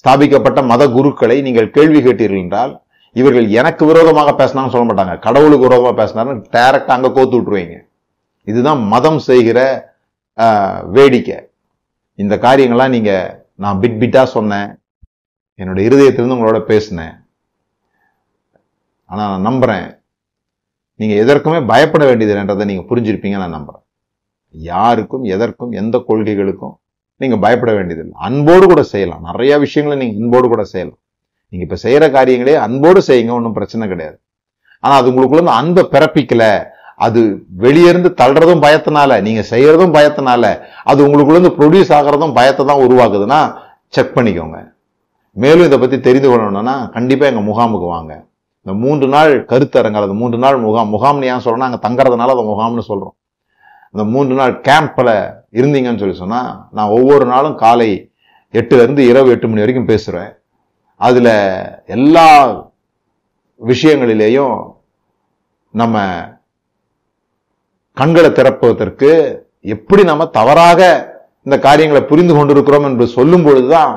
ஸ்தாபிக்கப்பட்ட மத குருக்களை நீங்கள் கேள்வி கேட்டீர்கள் என்றால் இவர்கள் எனக்கு விரோதமாக பேசினான்னு சொல்ல மாட்டாங்க, கடவுளுக்கு விரோதமாக பேசினாருன்னு டைரக்டாக அங்கே கோத்து விட்டுருவீங்க. இதுதான் மதம் செய்கிற வேடிக்கை. இந்த காரியங்கள்லாம் நீங்கள் நான் பிட் பிட்டாக சொன்னேன், என்னுடைய இருதயத்திலிருந்து உங்களோட பேசினேன். ஆனால் நான் நம்புகிறேன் நீங்கள் எதற்குமே பயப்பட வேண்டியதுன்றதை நீங்கள் புரிஞ்சிருப்பீங்க. நான் நம்புகிறேன் யாருக்கும் எதற்கும் எந்த கொள்கைகளுக்கும் நீங்கள் பயப்பட வேண்டியதில்லை. அன்போடு கூட செய்யலாம், நிறையா விஷயங்களை நீங்கள் அன்போடு கூட செய்யலாம். நீங்கள் இப்போ செய்கிற காரியங்களே அன்போடு செய்யுங்க, ஒன்றும் பிரச்சனை கிடையாது. ஆனால் அது உங்களுக்குள்ள அன்பை பிறப்பிக்கலை, அது வெளியிருந்து தள்ளுறதும் பயத்தினால, நீங்கள் செய்கிறதும் பயத்தினால, அது உங்களுக்குள்ளேருந்து ப்ரொடியூஸ் ஆகிறதும் பயத்தை தான் உருவாக்குதுன்னா செக் பண்ணிக்கோங்க. மேலும் இதை பற்றி தெரிந்து கொள்ளணுன்னா கண்டிப்பாக எங்கள் முகாமுக்கு வாங்க. இந்த மூன்று நாள் கருத்தரங்கள், அது மூன்று நாள் முகாம். முகாம்னு ஏன் சொல்கிறோன்னா, அங்கே தங்குறதுனால அதை முகாம்னு சொல்கிறோம். அந்த மூன்று நாள் கேம்பில் இருந்தீங்கன்னு சொல்லி சொன்னால், நான் ஒவ்வொரு நாளும் காலை எட்டுலேருந்து இரவு எட்டு மணி வரைக்கும் பேசுகிறேன். அதில் எல்லா விஷயங்களிலேயும் நம்ம கண்களை திறப்பதற்கு எப்படி நம்ம தவறாக இந்த காரியங்களை புரிந்து கொண்டிருக்கிறோம் என்று சொல்லும் பொழுது தான்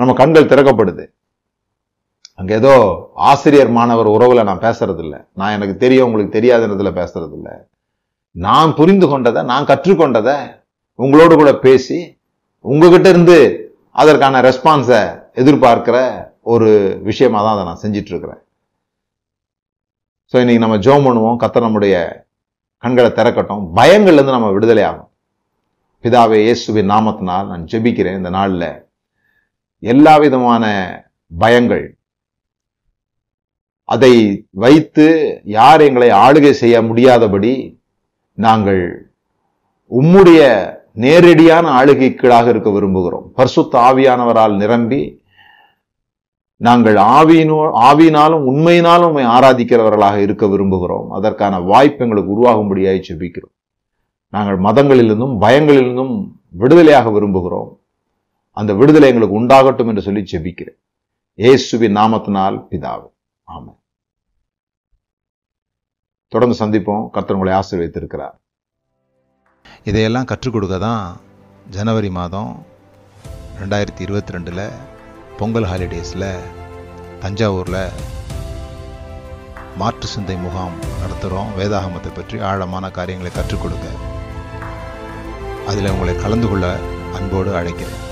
நம்ம கண்கள் திறக்கப்படுது. அங்கே ஏதோ ஆசிரியர் மாணவர் உறவில் நான் பேசுறதில்லை, நான் எனக்கு தெரியும் உங்களுக்கு தெரியாதுன்றதுல பேசுறதில்லை. நான் புரிந்து கொண்டதை, நான் கற்றுக்கொண்டதை உங்களோடு கூட பேசி உங்ககிட்ட இருந்து அதற்கான ரெஸ்பான்ஸை எதிர்பார்க்கிற ஒரு விஷயமாக தான் அதை நான் செஞ்சிட்ருக்கிறேன். ஸோ இன்னைக்கு நம்ம ஜோம் பண்ணுவோம், கர்த்தர் நம்முடைய கண்களை திறக்கட்டும், பயங்கள்லேருந்து நம்ம விடுதலை ஆகும். பிதாவே இயேசுவின் நாமத்தினால் நான் ஜெபிக்கிறேன், இந்த நாளில் எல்லா விதமான பயங்கள் அதை வைத்து யார் எங்களை ஆளுகை செய்ய முடியாதபடி நாங்கள் உம்முடைய நேரடியான ஆளுகைக்கீழாக இருக்க விரும்புகிறோம். பரிசுத்த ஆவியானவரால் நிரம்பி நாங்கள் ஆவியினோ ஆவியினாலும் உண்மையினாலும் உண்மை ஆராதிக்கிறவர்களாக இருக்க விரும்புகிறோம். அதற்கான வாய்ப்பு எங்களுக்கு உருவாகும்படியாக ஜெபிக்கிறோம். நாங்கள் மதங்களிலிருந்தும் பயங்களிலிருந்தும் விடுதலையாக விரும்புகிறோம். அந்த விடுதலை எங்களுக்கு உண்டாகட்டும் என்று சொல்லி ஜெபிக்கிறேன் இயேசுவின் நாமத்தினால் பிதாவே, ஆமென். தொடர்ந்து சந்திப்போம். கர்த்தர் உங்களை ஆசீர்வதித்திருக்கிறார். இதையெல்லாம் கற்றுக் கொடுக்க தான் ஜனவரி மாதம் ரெண்டாயிரத்தி இருபத்தி ரெண்டில் பொங்கல் ஹாலிடேஸில் தஞ்சாவூரில் மாற்று சிந்தை முகாம் நடத்துகிறோம். வேதாகமத்தை பற்றி ஆழமான காரியங்களை கற்றுக் கொடுக்க அதில் உங்களை கலந்து கொள்ள அன்போடு அழைக்கிறேன்.